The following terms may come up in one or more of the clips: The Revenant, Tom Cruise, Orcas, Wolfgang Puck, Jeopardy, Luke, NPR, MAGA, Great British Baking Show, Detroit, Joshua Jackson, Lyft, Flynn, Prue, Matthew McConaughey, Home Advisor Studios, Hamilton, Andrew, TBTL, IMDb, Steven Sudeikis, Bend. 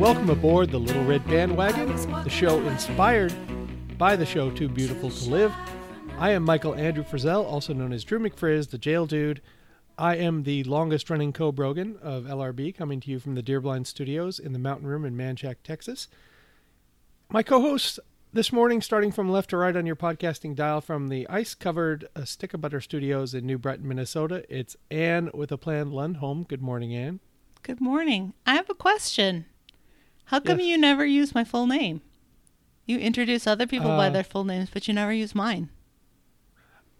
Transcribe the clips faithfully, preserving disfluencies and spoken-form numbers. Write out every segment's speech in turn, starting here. Welcome aboard the Little Red Bandwagon, the show inspired by the show Too Beautiful to Live. I am Michael Andrew Frizzell, also known as Drew McFrizz, the Jail Dude. I am the longest-running Coe Brogan of L R B, coming to you from the Dearblind Studios in the Mountain Room in Manchac, Texas. My co-hosts this morning, starting from left to right on your podcasting dial from the ice-covered uh, Stick of Butter Studios in New Brighton, Minnesota, it's Ann with a Plan Lundholm. Good morning, Ann. Good morning. I have a question. How come yes. you never use my full name? You introduce other people uh, by their full names, but you never use mine.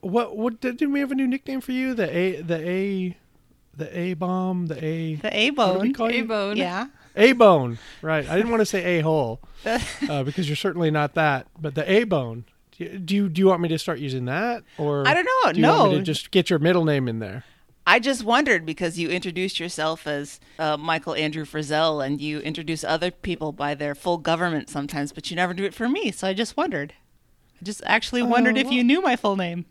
What? What? Didn't we have a new nickname for you? The A, the A, the A bomb, the A, the A bone, A bone, yeah, A bone. Right. I didn't want to say a hole uh, because you're certainly not that. But the A bone. Do you, do you do you want me to start using that, or I don't know? Do you no, want me to just get your middle name in there. I just wondered because you introduced yourself as uh, Michael Andrew Frizzell, and you introduce other people by their full government sometimes, but you never do it for me. So I just wondered. I just actually wondered uh, if you knew my full name.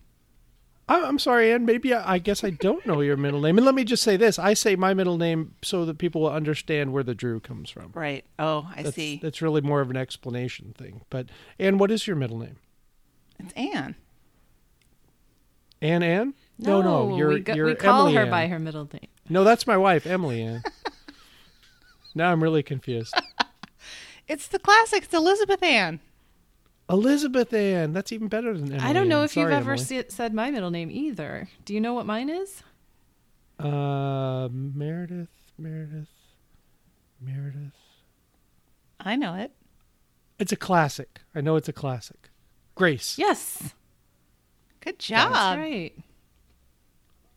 I'm sorry, Ann. Maybe I, I guess I don't know your middle name. And let me just say this. I say my middle name so that people will understand where the Drew comes from. Right. Oh, I that's, see. That's really more of an explanation thing. But, Ann, what is your middle name? It's Ann. Ann Ann? No, no. no you're, we, go, you're we call Emily her Ann. By her middle name. No, that's my wife, Emily Ann. Now I'm really confused. It's the classics, Elizabeth Ann. Elizabeth Ann. That's even better than Emily. I don't know Ann. if Sorry, you've ever se- said my middle name either. Do you know what mine is? Uh, Meredith, Meredith, Meredith. I know it. It's a classic. I know it's a classic. Grace. Yes. Good job. That's right.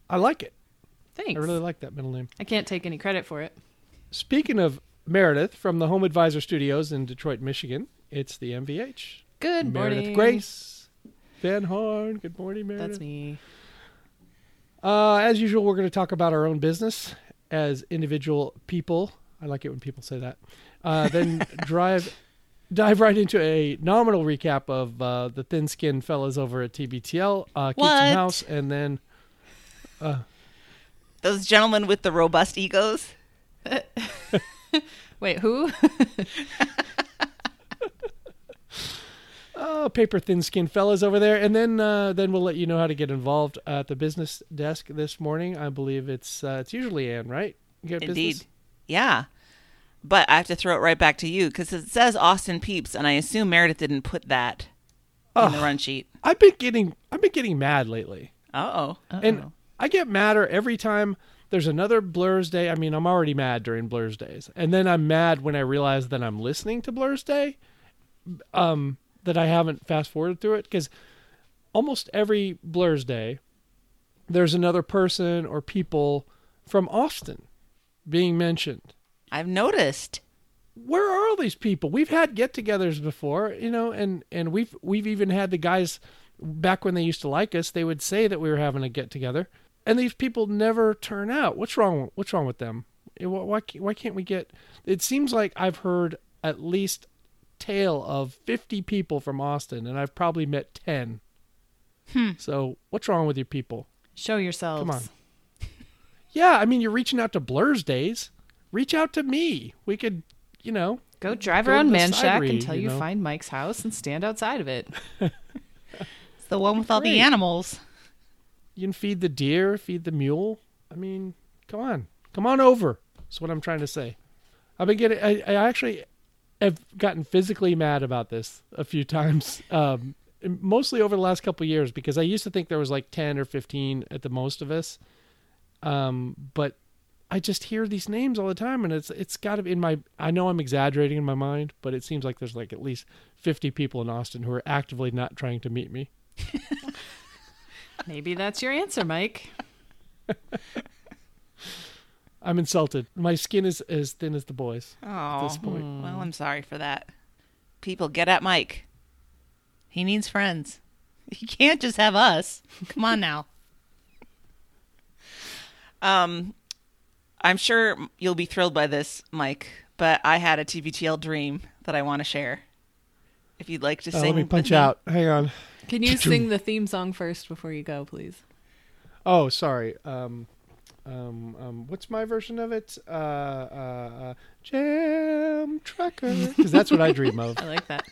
I like it. Thanks. I really like that middle name. I can't take any credit for it. Speaking of Meredith, from the Home Advisor Studios in Detroit, Michigan, it's the M V H. Good morning. Meredith Grace Van Horn. Good morning, Meredith. That's me. Uh, as usual, we're going to talk about our own business as individual people. I like it when people say that. Uh, then drive, dive right into a nominal recap of uh, the thin-skinned fellas over at T B T L. Uh, keep some house, and then... Uh, Those gentlemen with the robust egos. Wait, who? Oh, paper thin-skinned fellas over there. And then uh, then we'll let you know how to get involved at the business desk this morning. I believe it's uh, it's usually Ann, right? You get Indeed. Business? Yeah. But I have to throw it right back to you because it says Austin Peeps, and I assume Meredith didn't put that oh, in the run sheet. I've been getting I've been getting mad lately. Uh-oh. Uh-oh. And I get madder every time there's another Blursday. I mean, I'm already mad during Blursdays. And then I'm mad when I realize that I'm listening to Blursday. Um... that I haven't fast-forwarded through it, because almost every Blursday, there's another person or people from Austin being mentioned. I've noticed. Where are all these people? We've had get-togethers before, you know, and, and we've we've even had the guys, back when they used to like us, they would say that we were having a get-together, and these people never turn out. What's wrong, what's wrong with them? Why, why can't we get... It seems like I've heard at least... tale of fifty people from Austin, and I've probably met ten. Hmm. So what's wrong with you people? Show yourselves. Come on. Yeah, I mean, you're reaching out to Blursdays. Reach out to me. We could, you know. Go drive go around Manchac read, until you, know? you find Mike's house and stand outside of it. It's the one with all Great. The animals. You can feed the deer, feed the mule. I mean, come on. Come on over. That's what I'm trying to say. I've been getting, I, I actually... I've gotten physically mad about this a few times, um, mostly over the last couple of years, because I used to think there was like ten or fifteen at the most of us. Um, but I just hear these names all the time, and it's it's got to be in my... I know I'm exaggerating in my mind, but it seems like there's like at least fifty people in Austin who are actively not trying to meet me. Maybe that's your answer, Mike. I'm insulted. My skin is as thin as the boys oh, at this point. Well, I'm sorry for that. People, get at Mike. He needs friends. He can't just have us. Come on now. um, I'm sure you'll be thrilled by this, Mike, but I had a T B T L dream that I want to share. If you'd like to uh, sing. Let me punch out. Hang on. Can you sing the theme song first before you go, please? Oh, sorry. Um... Um, um, what's my version of it? Uh, uh, uh, Jam Tracker. Because that's what I dream of. I like that.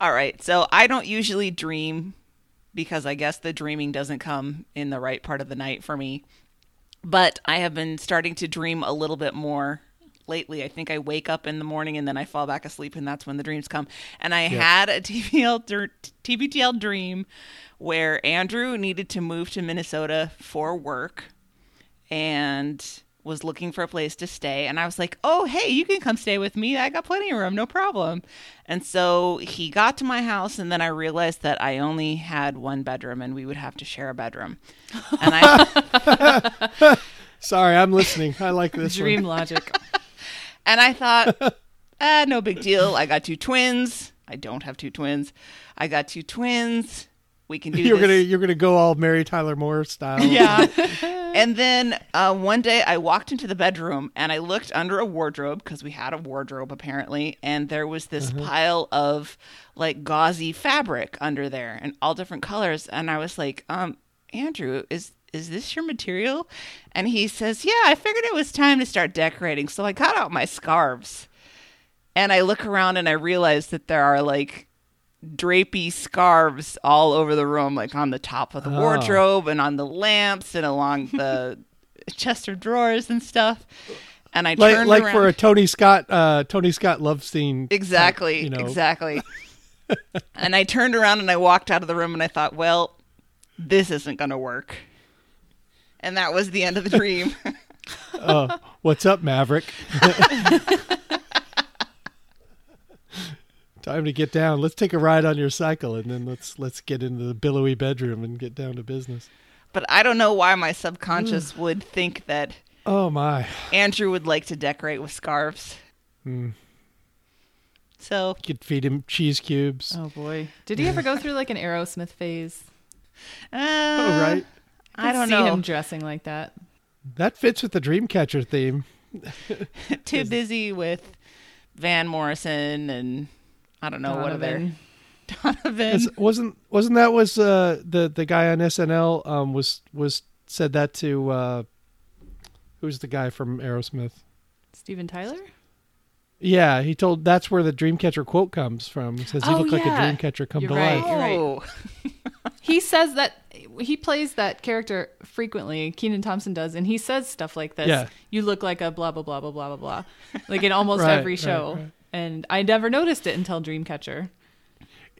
All right. So I don't usually dream because I guess the dreaming doesn't come in the right part of the night for me. But I have been starting to dream a little bit more lately. I think I wake up in the morning and then I fall back asleep, and that's when the dreams come. And I yeah. had a T B T L, T B T L dream where Andrew needed to move to Minnesota for work and was looking for a place to stay. And I was like, oh, hey, you can come stay with me. I got plenty of room. No problem. And so he got to my house, and then I realized that I only had one bedroom and we would have to share a bedroom. And I Sorry, I'm listening. I like this dream one. Logic. And I thought, ah, no big deal. I got two twins. I don't have two twins. I got two twins. We can do you're this. Gonna, you're going to go all Mary Tyler Moore style. Yeah. And then uh, one day I walked into the bedroom and I looked under a wardrobe, because we had a wardrobe apparently. And there was this uh-huh. pile of like gauzy fabric under there and all different colors. And I was like, um, Andrew, is is this your material? And he says, yeah, I figured it was time to start decorating. So I got out my scarves and I look around and I realize that there are like drapey scarves all over the room, like on the top of the oh. wardrobe and on the lamps and along the chest of drawers and stuff. And I like, turned like around. For a Tony Scott, uh, Tony Scott love scene. Exactly. Type, you know. Exactly. And I turned around and I walked out of the room and I thought, well, this isn't going to work. And that was the end of the dream. uh, what's up, Maverick? Time to get down. Let's take a ride on your cycle, and then let's let's get into the billowy bedroom and get down to business. But I don't know why my subconscious Ooh. would think that. Oh my! Andrew would like to decorate with scarves. Mm. So you could feed him cheese cubes. Oh boy! Did he ever go through like an Aerosmith phase? Uh, oh right. I don't see know. Him dressing like that. That fits with the Dreamcatcher theme. Too busy with Van Morrison and I don't know Donovan. What are they? Donovan wasn't wasn't that was uh, the the guy on S N L um, was was said that to uh, who's the guy from Aerosmith? Steven Tyler. Yeah, he told that's where the Dreamcatcher quote comes from. He says, "You oh, look yeah. like a Dreamcatcher come you're to right, life." Oh. You're right. He says that. He plays that character frequently. Kenan Thompson does, and he says stuff like this. Yeah. You look like a blah blah blah blah blah blah blah, like in almost right, every show. Right, right. And I never noticed it until Dreamcatcher.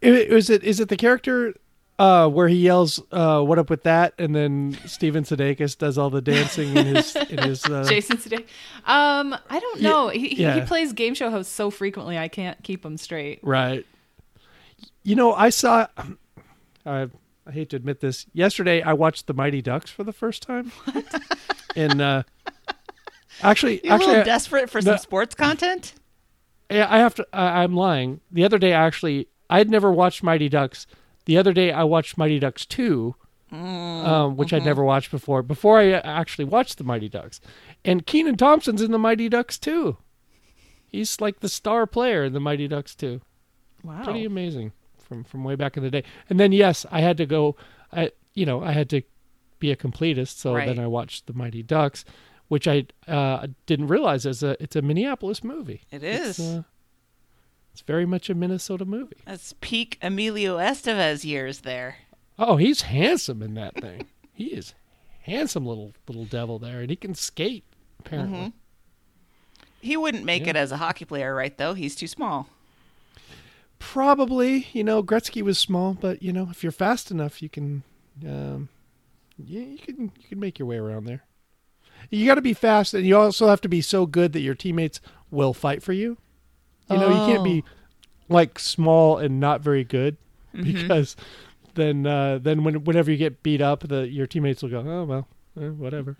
Is it is it the character uh, where he yells uh, "What up with that?" and then Steven Sudeikis does all the dancing in his in his uh... Jason Sudeikis. Um, I don't know. Yeah, he, yeah. he plays game show hosts so frequently, I can't keep him straight. Right. You know, I saw. I. I hate to admit this. Yesterday, I watched The Mighty Ducks for the first time. What? And uh, actually, you're actually, a little desperate for the, some sports content. Yeah, I have to. I, I'm lying. The other day, actually, I had never watched Mighty Ducks. The other day, I watched Mighty Ducks two, mm, um, which mm-hmm. I'd never watched before. Before I actually watched The Mighty Ducks, and Kenan Thompson's in The Mighty Ducks two. He's like the star player in The Mighty Ducks two. Wow, pretty amazing. From, from way back in the day. And then, yes, I had to go, I you know, I had to be a completist. So right. then I watched The Mighty Ducks, which I uh, didn't realize is a, it's a Minneapolis movie. It is. It's, uh, it's very much a Minnesota movie. That's peak Emilio Estevez years there. Oh, he's handsome in that thing. He is handsome little little devil there. And he can skate, apparently. Mm-hmm. He wouldn't make yeah. it as a hockey player, right, though? He's too small. Probably, you know, Gretzky was small, but you know, if you're fast enough, you can, um, yeah, you can, you can make your way around there. You got to be fast, and you also have to be so good that your teammates will fight for you. You know, oh. you can't be like small and not very good, because mm-hmm. then, uh, then when, whenever you get beat up, the your teammates will go, oh well, eh, whatever.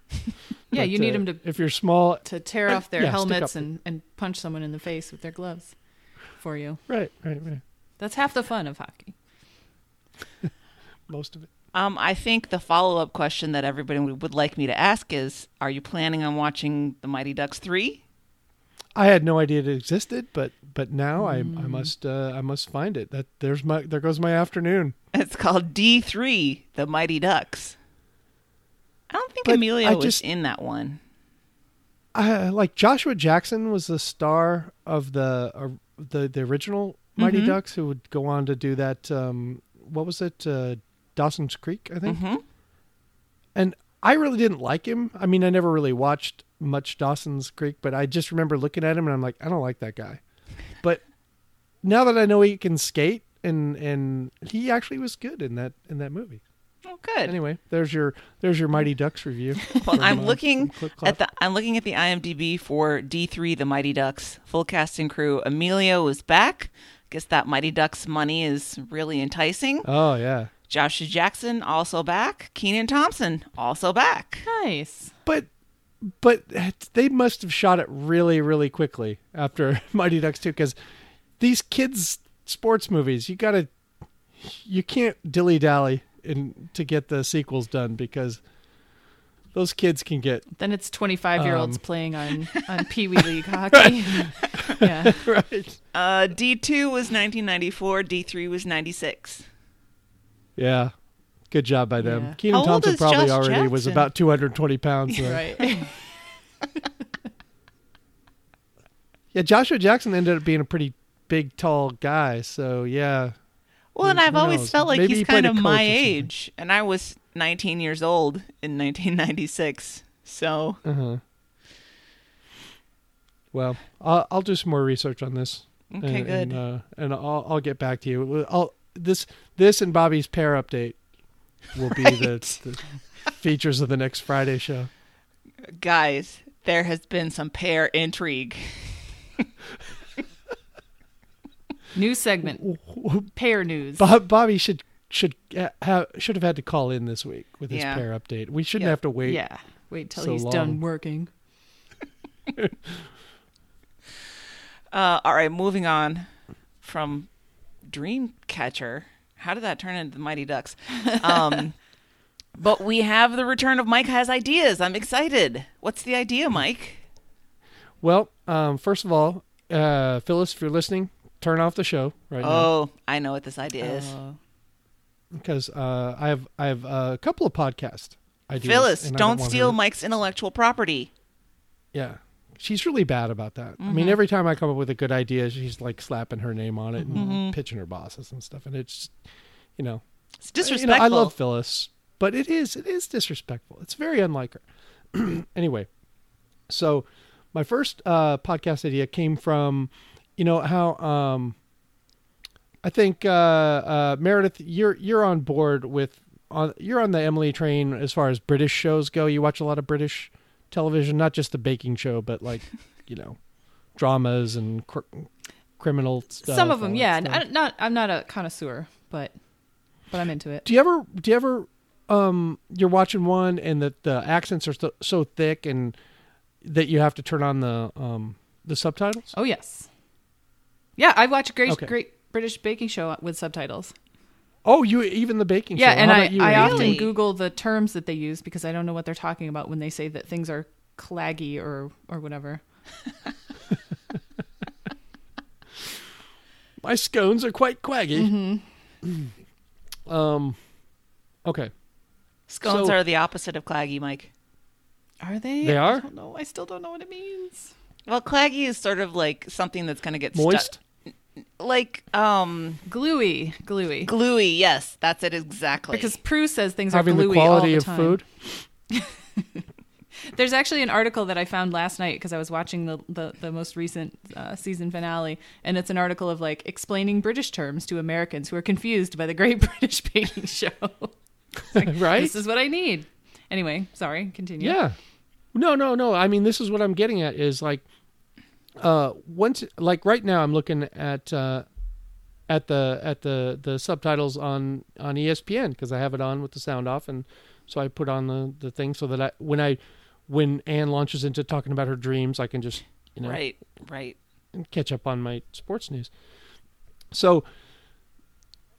Yeah, but, you need uh, them to if you're small to tear uh, off their yeah, helmets and, and punch someone in the face with their gloves. For you. Right, right, right. That's half the fun of hockey. Most of it. Um, I think the follow-up question that everybody would like me to ask is, are you planning on watching The Mighty Ducks three? I had no idea it existed, but but now mm. I I must uh, I must find it. That there's my there goes my afternoon. It's called D three: The Mighty Ducks. I don't think but Amelia I was just, in that one. Uh, like Joshua Jackson was the star of the uh, the, the original Mighty mm-hmm. Ducks, who would go on to do that. Um, what was it? Uh, Dawson's Creek, I think. Mm-hmm. And I really didn't like him. I mean, I never really watched much Dawson's Creek, but I just remember looking at him and I'm like, I don't like that guy. But now that I know he can skate, and and he actually was good in that in that movie. Oh, good. Anyway, there's your there's your Mighty Ducks review. Well, I'm looking at the I'm looking at the IMDb for D three: The Mighty Ducks. Full cast and crew. Emilio is back. Guess that Mighty Ducks money is really enticing. Oh yeah. Joshua Jackson also back. Kenan Thompson also back. Nice. But but they must have shot it really really quickly after Mighty Ducks two, because these kids sports movies, you gotta you can't dilly dally in to get the sequels done, because those kids can get then it's twenty-five year olds um, playing on on Pee Wee League hockey. Right. Yeah. Right. Uh, D two was nineteen ninety-four. D three was ninety-six. Yeah. Good job by them. Yeah. Kenan Thompson probably Josh already Jackson? was about two hundred twenty pounds. Yeah, right. Yeah, Joshua Jackson ended up being a pretty big, tall guy. So, yeah. Well, and I've always knows? felt like Maybe he's he kind of my age. And I was nineteen years old in nineteen ninety-six. So. Uh-huh. Well, I'll, I'll do some more research on this. Okay, and, good. And, uh, and I'll, I'll get back to you. I'll, this this and Bobby's pair update will right. be the, the features of the next Friday show. Guys, there has been some pair intrigue. New segment, pair news. Bob, Bobby should should have should have had to call in this week with his yeah. pair update. We shouldn't yep. have to wait. Yeah, wait till so he's long. done working. uh, all right, moving on from Dreamcatcher. How did that turn into the Mighty Ducks? Um, but we have the return of Mike Has Ideas. I'm excited. What's the idea, Mike? Well, um, first of all, uh, Phyllis, if you're listening, turn off the show right oh, now. Oh, I know what this idea is. Uh, because uh, I have I have a couple of podcast ideas. Phyllis, don't, don't steal her. Mike's intellectual property. Yeah. She's really bad about that. Mm-hmm. I mean, every time I come up with a good idea, she's like slapping her name on it and mm-hmm. pitching her bosses and stuff. And it's, you know. It's disrespectful. You know, I love Phyllis, but it is. It is disrespectful. It's very unlike her. Anyway, so my first uh, podcast idea came from... You know how um, I think uh, uh, Meredith, you're you're on board with on you're on the Emily train as far as British shows go. You watch a lot of British television, not just the baking show, but like you know, dramas and cr- criminal stuff. Some of them, yeah. And I'm not I'm not a connoisseur, but but I'm into it. Do you ever do you ever um, you're watching one and that the accents are so, so thick and that you have to turn on the um, the subtitles? Oh yes. Yeah, I watch a great, okay. great British baking show with subtitles. Oh, you even the baking yeah, show? Yeah, and I, you, I often Google the terms that they use because I don't know what they're talking about when they say that things are claggy or, or whatever. My scones are quite quaggy. Mm-hmm. um, okay. Scones so, are the opposite of claggy, Mike. Are they? They are? I don't know. I still don't know what it means. Well, claggy is sort of like something that's going to get stuck. Moist? Like um gluey gluey gluey yes, that's it exactly, because Prue says things Having are gluey the quality all the time. Of food. There's actually an article that I found last night because I was watching the the, the most recent uh, season finale, and it's an article of like explaining British terms to Americans who are confused by the Great British Baking Show. Like, right, this is what I need. Anyway, sorry, continue. Yeah, no no no I mean, this is what I'm getting at is like Uh, once like right now, I'm looking at uh, at the at the, the subtitles on, on E S P N because I have it on with the sound off, and so I put on the, the thing so that I when I when Ann launches into talking about her dreams, I can just you know right right and catch up on my sports news. So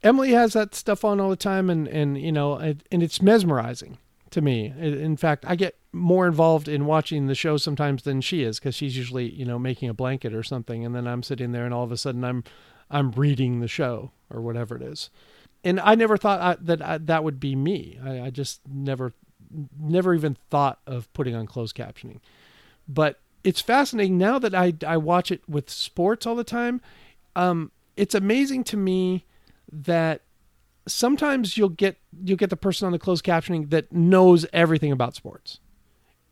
Emily has that stuff on all the time, and and you know and, and it's mesmerizing to me. In fact, I get more involved in watching the show sometimes than she is, because she's usually, you know, making a blanket or something, and then I'm sitting there and all of a sudden I'm I'm reading the show or whatever it is. And I never thought I, that I, that would be me. I, I just never never even thought of putting on closed captioning. But it's fascinating now that I, I watch it with sports all the time. Um, it's amazing to me that sometimes you'll get you'll get the person on the closed captioning that knows everything about sports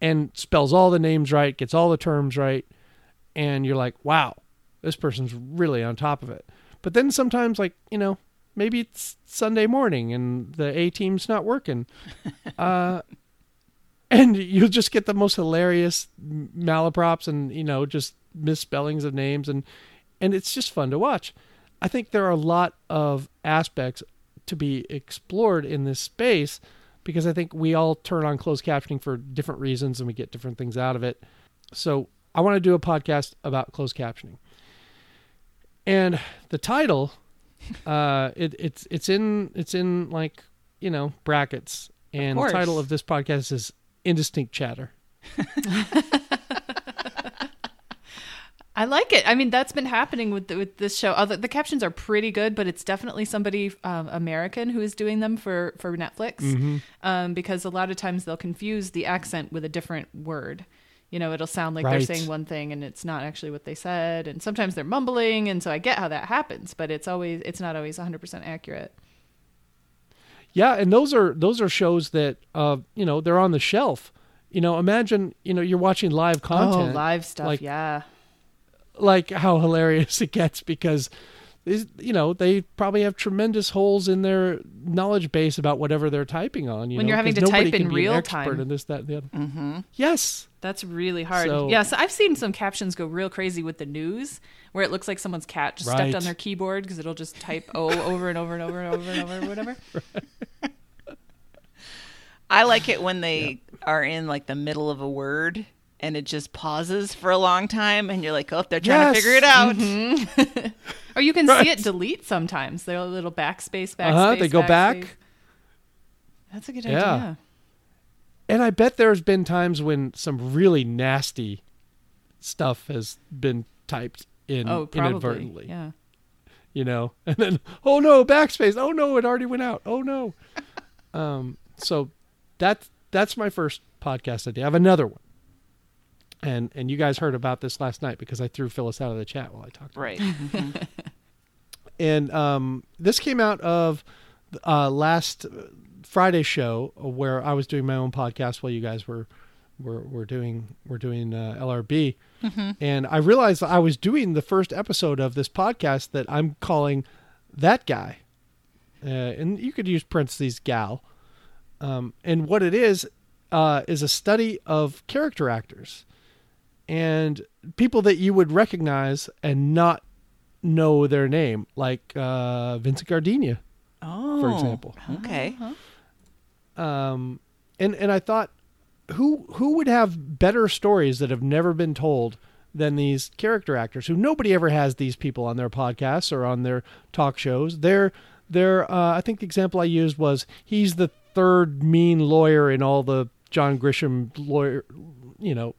and spells all the names right, gets all the terms right, and you're like, wow, this person's really on top of it. But then sometimes, like, you know, maybe it's Sunday morning and the A-team's not working. Uh, and you'll just get the most hilarious malaprops and, you know, just misspellings of names. And, and it's just fun to watch. I think there are a lot of aspects to be explored in this space because I think we all turn on closed captioning for different reasons and we get different things out of it. So I want to do a podcast about closed captioning. And the title, uh, it, it's it's in it's in like, you know, brackets, and the title of this podcast is Indistinct Chatter. I like it. I mean, that's been happening with the, with this show. Although the captions are pretty good, but it's definitely somebody um, American who is doing them for for Netflix, mm-hmm. um, because a lot of times they'll confuse the accent with a different word. You know, it'll sound like right. They're saying one thing and it's not actually what they said. And sometimes they're mumbling. And so I get how that happens, but it's always, it's not always one hundred percent accurate. Yeah. And those are, those are shows that, uh, you know, they're on the shelf. You know, imagine, you know, you're watching live content. Oh, live stuff. Like, yeah. Like how hilarious it gets because, these, you know, they probably have tremendous holes in their knowledge base about whatever they're typing on. You when know, you're having to type in real time. In this, that, the other. Mm-hmm. Yes. That's really hard. So, yeah, so I've seen some captions go real crazy with the news where it looks like someone's cat just right. stepped on their keyboard because it'll just type O over and over and over and over and over and whatever. Right. I like it when they yep. are in like the middle of a word and it just pauses for a long time and you're like, oh, they're trying yes. to figure it out. Mm-hmm. Or you can right. see it delete sometimes. They're a little backspace, backspace, uh-huh, they go backspace. Back. That's a good yeah. idea. And I bet there's been times when some really nasty stuff has been typed in oh, probably. Inadvertently. Yeah. You know, and then, oh no, backspace. Oh no, it already went out. Oh no. um, so that's, that's my first podcast idea. I have another one. And, and you guys heard about this last night because I threw Phyllis out of the chat while I talked. Right. About and, um, this came out of, uh, last Friday show where I was doing my own podcast while you guys were were, were doing were doing uh, L R B, mm-hmm. and I realized I was doing the first episode of this podcast that I'm calling That Guy, uh, and you could use parentheses gal, um, and what it is uh, is a study of character actors and people that you would recognize and not know their name, like uh, Vincent Gardenia, oh, for example. Okay. Uh-huh. Um, and, and I thought, who who would have better stories that have never been told than these character actors who nobody ever has these people on their podcasts or on their talk shows. They're, they're, uh, I think the example I used was he's the third mean lawyer in all the John Grisham lawyer, you know,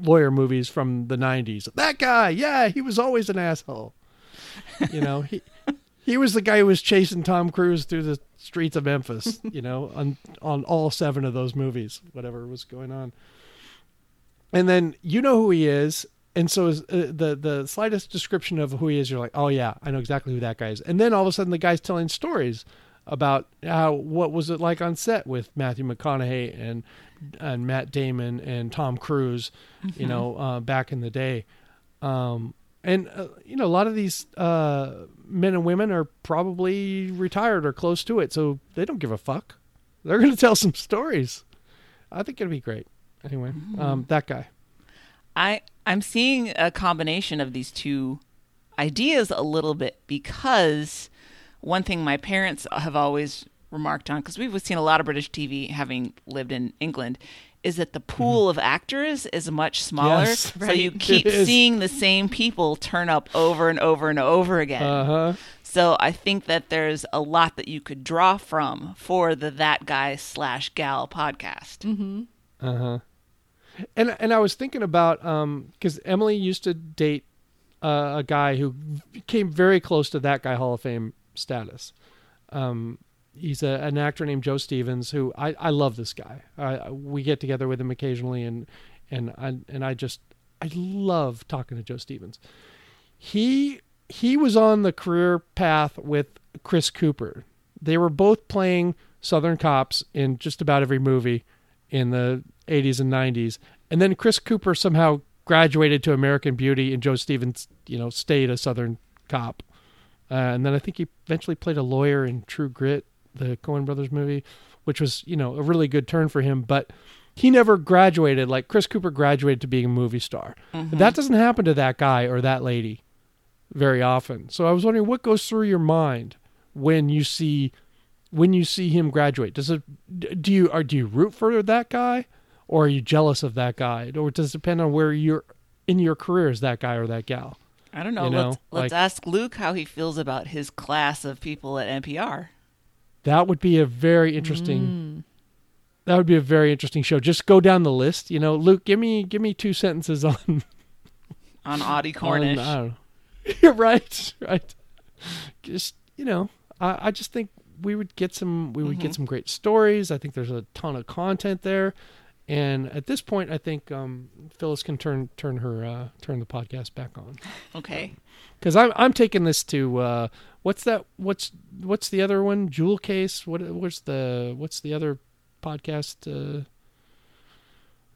lawyer movies from the nineties. That guy. Yeah. He was always an asshole. You know, he, he was the guy who was chasing Tom Cruise through the streets of Memphis, you know, on, on all seven of those movies, whatever was going on. And then you know who he is. And so is, uh, the, the slightest description of who he is, you're like, oh yeah, I know exactly who that guy is. And then all of a sudden the guy's telling stories about how, what was it like on set with Matthew McConaughey and, and Matt Damon and Tom Cruise, mm-hmm. you know, uh, back in the day. Um, And, uh, you know, a lot of these uh, men and women are probably retired or close to it, so they don't give a fuck. They're going to tell some stories. I think it'll be great. Anyway, mm-hmm. um, that guy. I, I'm seeing a combination of these two ideas a little bit because one thing my parents have always remarked on, because we've seen a lot of British T V having lived in England, is that the pool mm-hmm. of actors is much smaller. Yes, right. So you keep seeing the same people turn up over and over and over again. Uh-huh. So I think that there's a lot that you could draw from for the That Guy slash Gal podcast. Mm-hmm. Uh-huh. And and I was thinking about, um, because Emily used to date uh, a guy who came very close to That Guy Hall of Fame status. Um, he's a, an actor named Joe Stevens, who I, I love this guy. Uh, we get together with him occasionally, and and I, and I just I love talking to Joe Stevens. He he was on the career path with Chris Cooper. They were both playing Southern cops in just about every movie in the eighties and nineties. And then Chris Cooper somehow graduated to American Beauty, and Joe Stevens, you know, stayed a Southern cop. Uh, and then I think he eventually played a lawyer in True Grit, the Coen Brothers movie, which was, you know, a really good turn for him. But he never graduated. Like, Chris Cooper graduated to being a movie star. Mm-hmm. That doesn't happen to that guy or that lady very often. So I was wondering, what goes through your mind when you see when you see him graduate? Does it do you are do you root for that guy, or are you jealous of that guy, or does it depend on where you're in your career as that guy or that gal? I don't know. You know? Let's, let's like, ask Luke how he feels about his class of people at N P R. That would be a very interesting. Mm. That would be a very interesting show. Just go down the list. You know, Luke, give me give me two sentences on on Audie Cornish. On, I don't know. You're right, right. Just you know, I, I just think we would get some. We would mm-hmm. get some great stories. I think there's a ton of content there. And at this point, I think um, Phyllis can turn turn her uh, turn the podcast back on. Okay. Because I'm I'm taking this to uh, what's that? What's what's the other one? Jewel Case. What what's the what's the other podcast? Uh,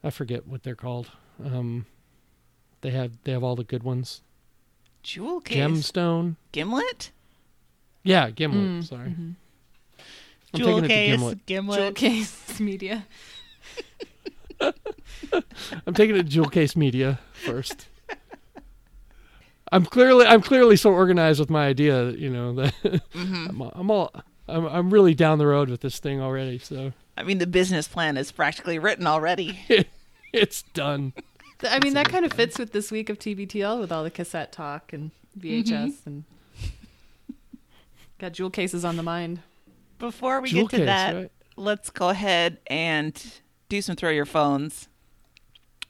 I forget what they're called. Um, they have they have all the good ones. Jewel Case. Gemstone. Gimlet. Yeah, Gimlet. Mm. Sorry. Mm-hmm. I'm Jewel Case. Gimlet. Gimlet. Jewel Case Media. I'm taking it to Jewel Case Media first. I'm clearly I'm clearly so organized with my idea, you know, that mm-hmm. I'm, I'm all I'm I'm really down the road with this thing already. So I mean, the business plan is practically written already. It, it's done. I mean, it's that kind done. Of fits with this week of T B T L with all the cassette talk and V H S mm-hmm. and got Jewel Cases on the mind. Before we Jewel get to case, that, right? Let's go ahead and do some throw your phones.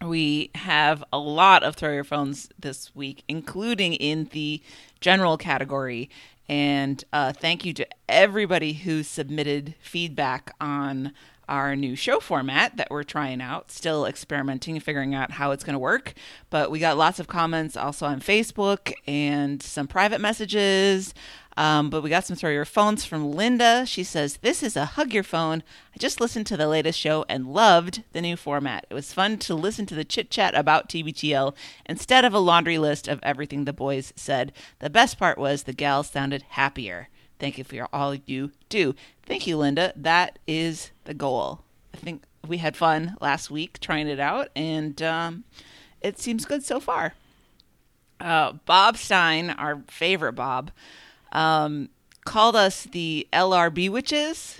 We have a lot of throw your phones this week, including in the general category. And uh, thank you to everybody who submitted feedback on our new show format that we're trying out, still experimenting and figuring out how it's going to work. But we got lots of comments also on Facebook and some private messages. Um, but we got some throw your phones from Linda. She says, this is a hug your phone. I just listened to the latest show and loved the new format. It was fun to listen to the chit chat about T B T L instead of a laundry list of everything the boys said. The best part was the gals sounded happier. Thank you for all you do. Thank you, Linda. That is the goal. I think we had fun last week trying it out, and um, it seems good so far. Uh, Bob Stein, our favorite Bob, um, called us the L R B witches,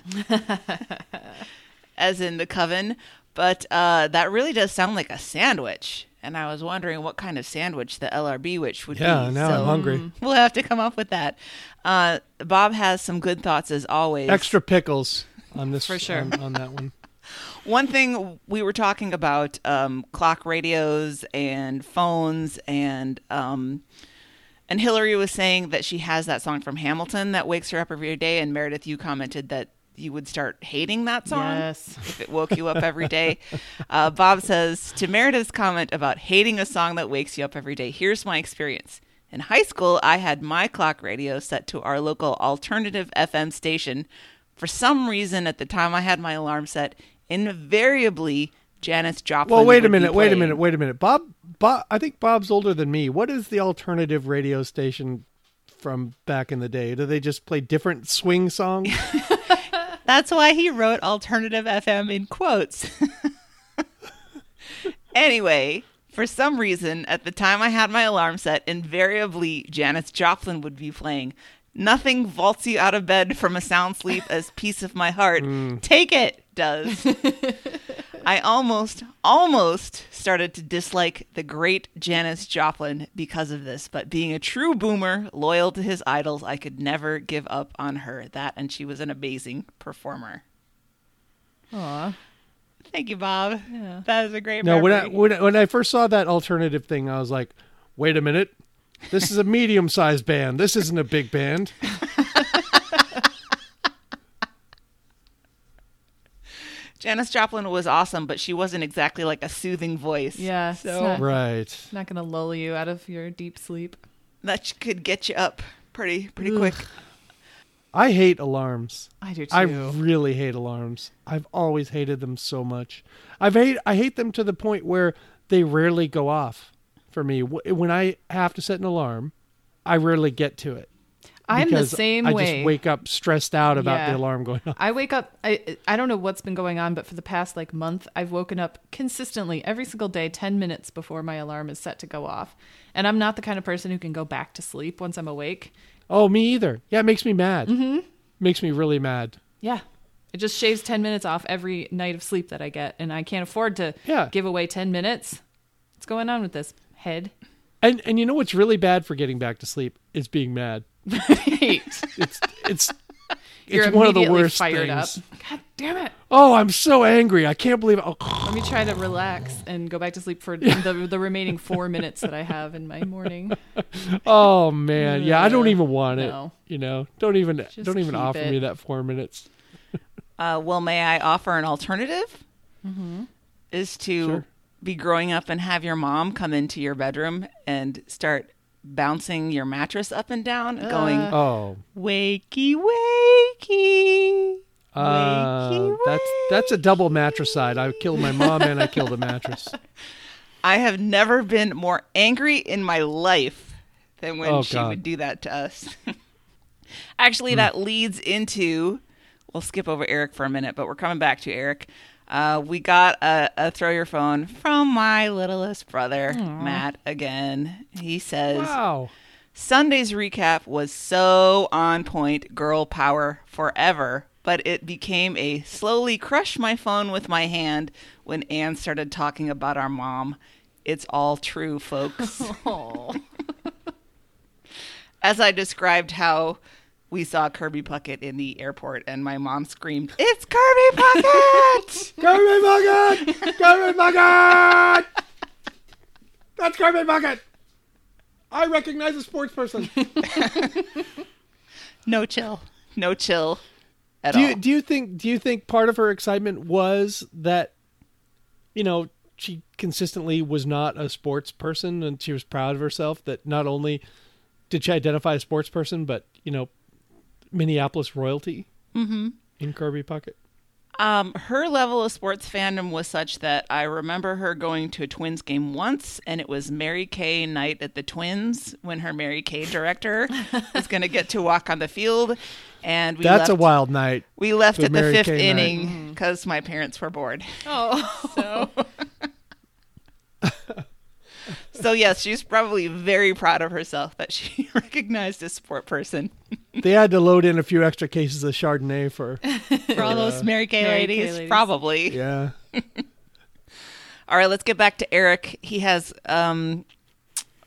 as in the coven, but uh, that really does sound like a sandwich. And I was wondering what kind of sandwich the L R B witch would yeah, be. Yeah, now so I'm hungry. We'll have to come up with that. Uh, Bob has some good thoughts as always. Extra pickles on this for sure. on, on that one. One thing we were talking about, um, clock radios and phones, and um, and Hillary was saying that she has that song from Hamilton that wakes her up every day. And Meredith, you commented that you would start hating that song yes. if it woke you up every day. Uh, Bob says, to Meredith's comment about hating a song that wakes you up every day, here's my experience. In high school, I had my clock radio set to our local alternative F M station. For some reason, at the time I had my alarm set, invariably Janis Joplin. Well, wait a minute, wait a minute, wait a minute. Bob, Bob, I think Bob's older than me. What is the alternative radio station from back in the day? Do they just play different swing songs? That's why he wrote alternative F M in quotes. Anyway, for some reason, at the time I had my alarm set, invariably Janis Joplin would be playing. Nothing vaults you out of bed from a sound sleep as Peace of My Heart. Mm. Take It does. I almost, almost started to dislike the great Janis Joplin because of this. But being a true boomer, loyal to his idols, I could never give up on her. That, and she was an amazing performer. Aw. Thank you, Bob. Yeah. That is a great memory. No, when I, when I, when I first saw that alternative thing, I was like, wait a minute. This is a medium-sized band. This isn't a big band. Janis Joplin was awesome, but she wasn't exactly like a soothing voice. Yeah. So not, right. Not going to lull you out of your deep sleep. That could get you up pretty pretty Ugh. quick. I hate alarms. I do too. I really hate alarms. I've always hated them so much. I've hate I hate them to the point where they rarely go off for me. When I have to set an alarm, I rarely get to it. I'm the same I way. I just wake up stressed out about yeah. the alarm going off. I wake up, I I don't know what's been going on, but for the past like month, I've woken up consistently every single day, ten minutes before my alarm is set to go off. And I'm not the kind of person who can go back to sleep once I'm awake. Oh, me either. Yeah, it makes me mad. Mm-hmm. Makes me really mad. Yeah. It just shaves ten minutes off every night of sleep that I get. And I can't afford to yeah. give away ten minutes. What's going on with this head? And and you know what's really bad for getting back to sleep is being mad. Right. It's it's You're it's one of the worst fired things. Up. God damn it. Oh, I'm so angry. I can't believe it. Oh. Let me try to relax and go back to sleep for yeah. the the remaining four minutes that I have in my morning. Oh man. Yeah, I don't even want it. No. You know. Don't even Just don't even offer it. me that four minutes. uh, well, may I offer an alternative? Mm-hmm. Is to sure. be growing up and have your mom come into your bedroom and start bouncing your mattress up and down, uh, going, oh, wakey, wakey, wakey, uh, wakey. That's that's a double matricide. I killed my mom and I killed a mattress. I have never been more angry in my life than when oh, she God. would do that to us. Actually, mm. that leads into, we'll skip over Eric for a minute, but we're coming back to Eric. Uh, we got a, a throw your phone from my littlest brother, Aww. Matt, again. He says, wow. Sunday's recap was so on point, girl power forever, but it became a slowly crush my phone with my hand when Ann started talking about our mom. It's all true, folks. Oh. As I described how we saw Kirby Puckett in the airport, and my mom screamed, "It's Kirby Puckett! Kirby Puckett! Kirby Puckett! That's Kirby Puckett! I recognize a sports person." No chill, no chill at do you, all. Do you think? Do you think part of her excitement was that, you know, she consistently was not a sports person, and she was proud of herself that not only did she identify a sports person, but you know. Minneapolis royalty mm-hmm. in Kirby Puckett. Um, her level of sports fandom was such that I remember her going to a Twins game once, and it was Mary Kay night at the Twins when her Mary Kay director was going to get to walk on the field, and we that's left, a wild night. We left at Mary the fifth Kay inning because mm-hmm. my parents were bored. Oh, so so yes, she's probably very proud of herself that she recognized a sport person. They had to load in a few extra cases of Chardonnay for, for all uh, those Mary Kay ladies, Mary Kay probably. Yeah. All right, let's get back to Eric. He has um,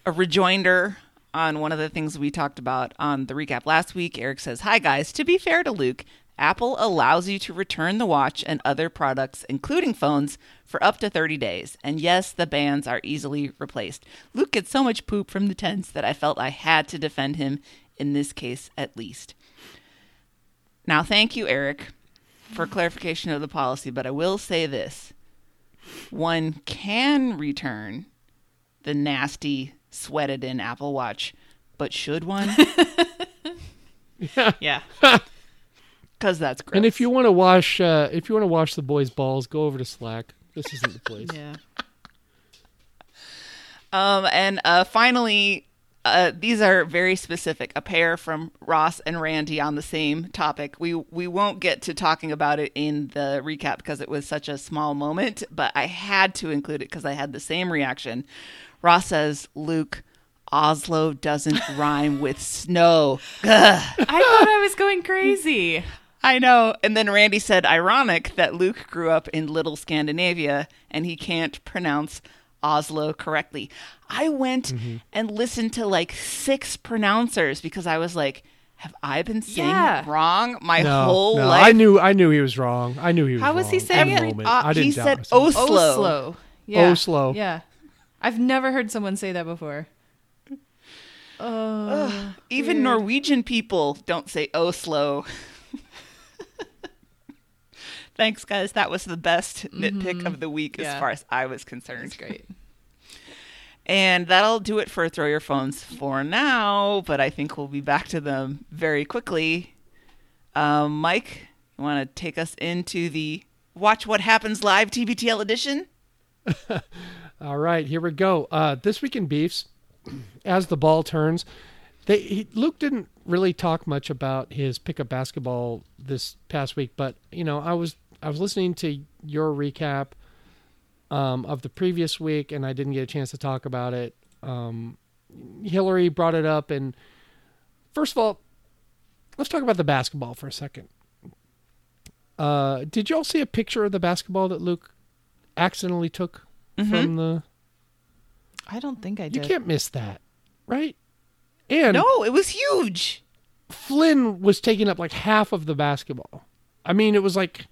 a rejoinder on one of the things we talked about on the recap last week. Eric says, "Hi, guys. To be fair to Luke, Apple allows you to return the watch and other products, including phones, for up to thirty days. And yes, the bands are easily replaced. Luke gets so much poop from the tents that I felt I had to defend him. In this case, at least." Now, thank you, Eric, for clarification of the policy, but I will say this. One can return the nasty, sweated-in Apple Watch, but should one? Yeah. Yeah. Because that's gross. And if you want to wash, uh, if you want to wash the boys' balls, go over to Slack. This isn't the place. Yeah. Um, and uh, finally... Uh, these are very specific. A pair from Ross and Randy on the same topic. We we won't get to talking about it in the recap because it was such a small moment, but I had to include it because I had the same reaction. Ross says, "Luke, Oslo doesn't rhyme with snow." Ugh. I thought I was going crazy. I know. And then Randy said, "Ironic that Luke grew up in Little Scandinavia and he can't pronounce Oslo correctly." I went mm-hmm. and listened to like six pronouncers because I was like, have I been saying yeah. wrong my no, whole no. life? I knew I knew he was wrong. I knew he was How wrong. How was he saying it? Uh, I didn't he said Oslo. Oslo. Yeah. Oslo. Yeah. I've never heard someone say that before. Uh, Ugh, even weird. Norwegian people don't say Oslo. Thanks, guys. That was the best mm-hmm. nitpick of the week yeah. as far as I was concerned. That's great. And that'll do it for Throw Your Phones for now, but I think we'll be back to them very quickly. Um, Mike, you want to take us into the Watch What Happens Live T B T L edition? All right, here we go. Uh, this Week in Beefs, as the ball turns, they he, Luke didn't really talk much about his pickup basketball this past week, but you know, I was I was listening to your recap Um, of the previous week, and I didn't get a chance to talk about it. Um, Hillary brought it up, and first of all, let's talk about the basketball for a second. Uh, did you all see a picture of the basketball that Luke accidentally took mm-hmm. from the... I don't think I did. You can't miss that, right? And no, it was huge! Flynn was taking up like half of the basketball. I mean, it was like...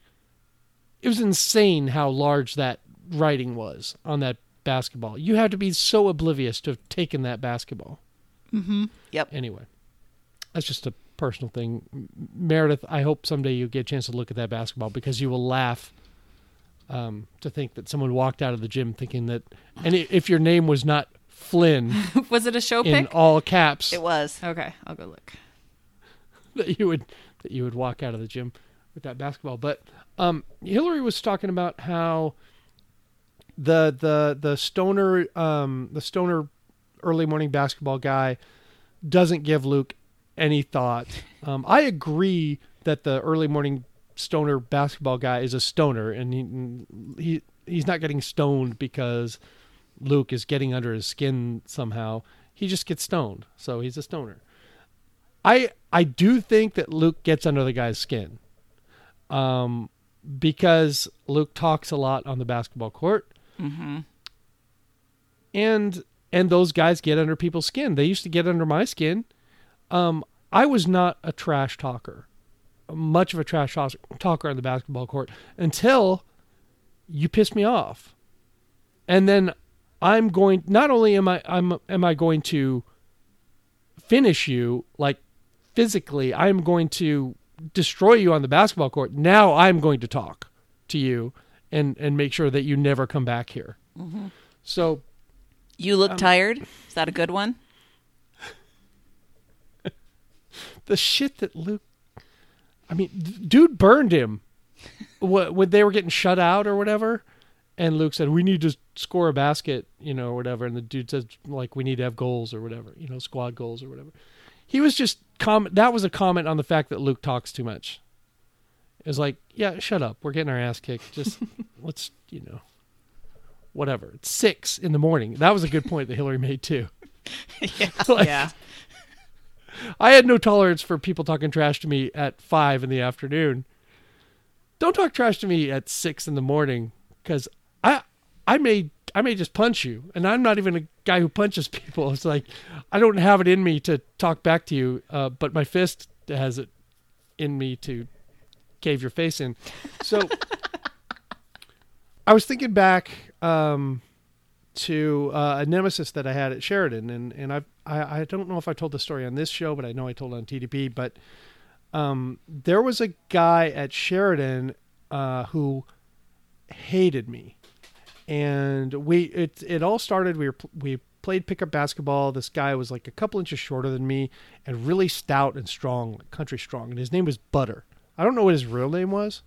It was insane how large that writing was on that basketball. You have to be so oblivious to have taken that basketball. Mm-hmm. Yep. Anyway, that's just a personal thing. Meredith, I hope someday you get a chance to look at that basketball, because you will laugh um, to think that someone walked out of the gym thinking that, and if your name was not Flynn. Was it a show pick? In all caps. It was. Okay, I'll go look. That you would, that you would walk out of the gym with that basketball. But um, Hillary was talking about how The the the stoner um the stoner early morning basketball guy doesn't give Luke any thought. Um, I agree that the early morning stoner basketball guy is a stoner, and he he he's not getting stoned because Luke is getting under his skin somehow. He just gets stoned, so he's a stoner. I I do think that Luke gets under the guy's skin, um, because Luke talks a lot on the basketball court. Mm-hmm. And and those guys get under people's skin. They used to get under my skin. Um, I was not a trash talker, much of a trash talker on the basketball court, until you pissed me off. And then I'm going. Not only am I I'm am I going to finish you, like physically, I'm going to destroy you on the basketball court. Now I'm going to talk to you. And, and make sure that you never come back here. Mm-hmm. So, you look um, tired. Is that a good one? The shit that Luke, I mean, d- dude burned him what, when they were getting shut out or whatever. And Luke said, "We need to score a basket, you know, or whatever." And the dude said, "Like, we need to have goals or whatever, you know, squad goals or whatever." He was just comment. That was a comment on the fact that Luke talks too much. It was like, yeah, shut up. We're getting our ass kicked. Just let's, you know, whatever. It's six in the morning. That was a good point that Hillary made, too. Yeah, like, yeah. I had no tolerance for people talking trash to me at five in the afternoon. Don't talk trash to me at six in the morning, because I, I may, I may just punch you. And I'm not even a guy who punches people. It's like, I don't have it in me to talk back to you, uh, but my fist has it in me to cave your face in. So I was thinking back um, to uh, a nemesis that I had at Sheridan, and and I, I I don't know if I told the story on this show, but I know I told it on T D P. But um, there was a guy at Sheridan uh, who hated me, and we it it all started. We were we played pickup basketball. This guy was like a couple inches shorter than me, and really stout and strong, like country strong, and his name was Butter. I don't know what his real name was.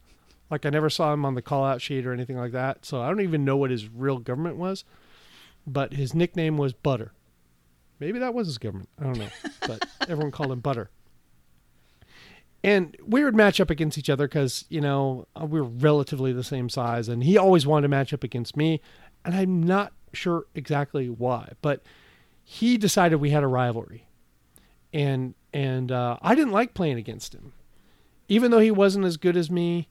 Like, I never saw him on the call out sheet or anything like that. So I don't even know what his real government was, but his nickname was Butter. Maybe that was his government. I don't know, but everyone called him Butter. And we would match up against each other because, you know, we were relatively the same size, and he always wanted to match up against me. And I'm not sure exactly why, but he decided we had a rivalry, and, and, uh, I didn't like playing against him. Even though he wasn't as good as me,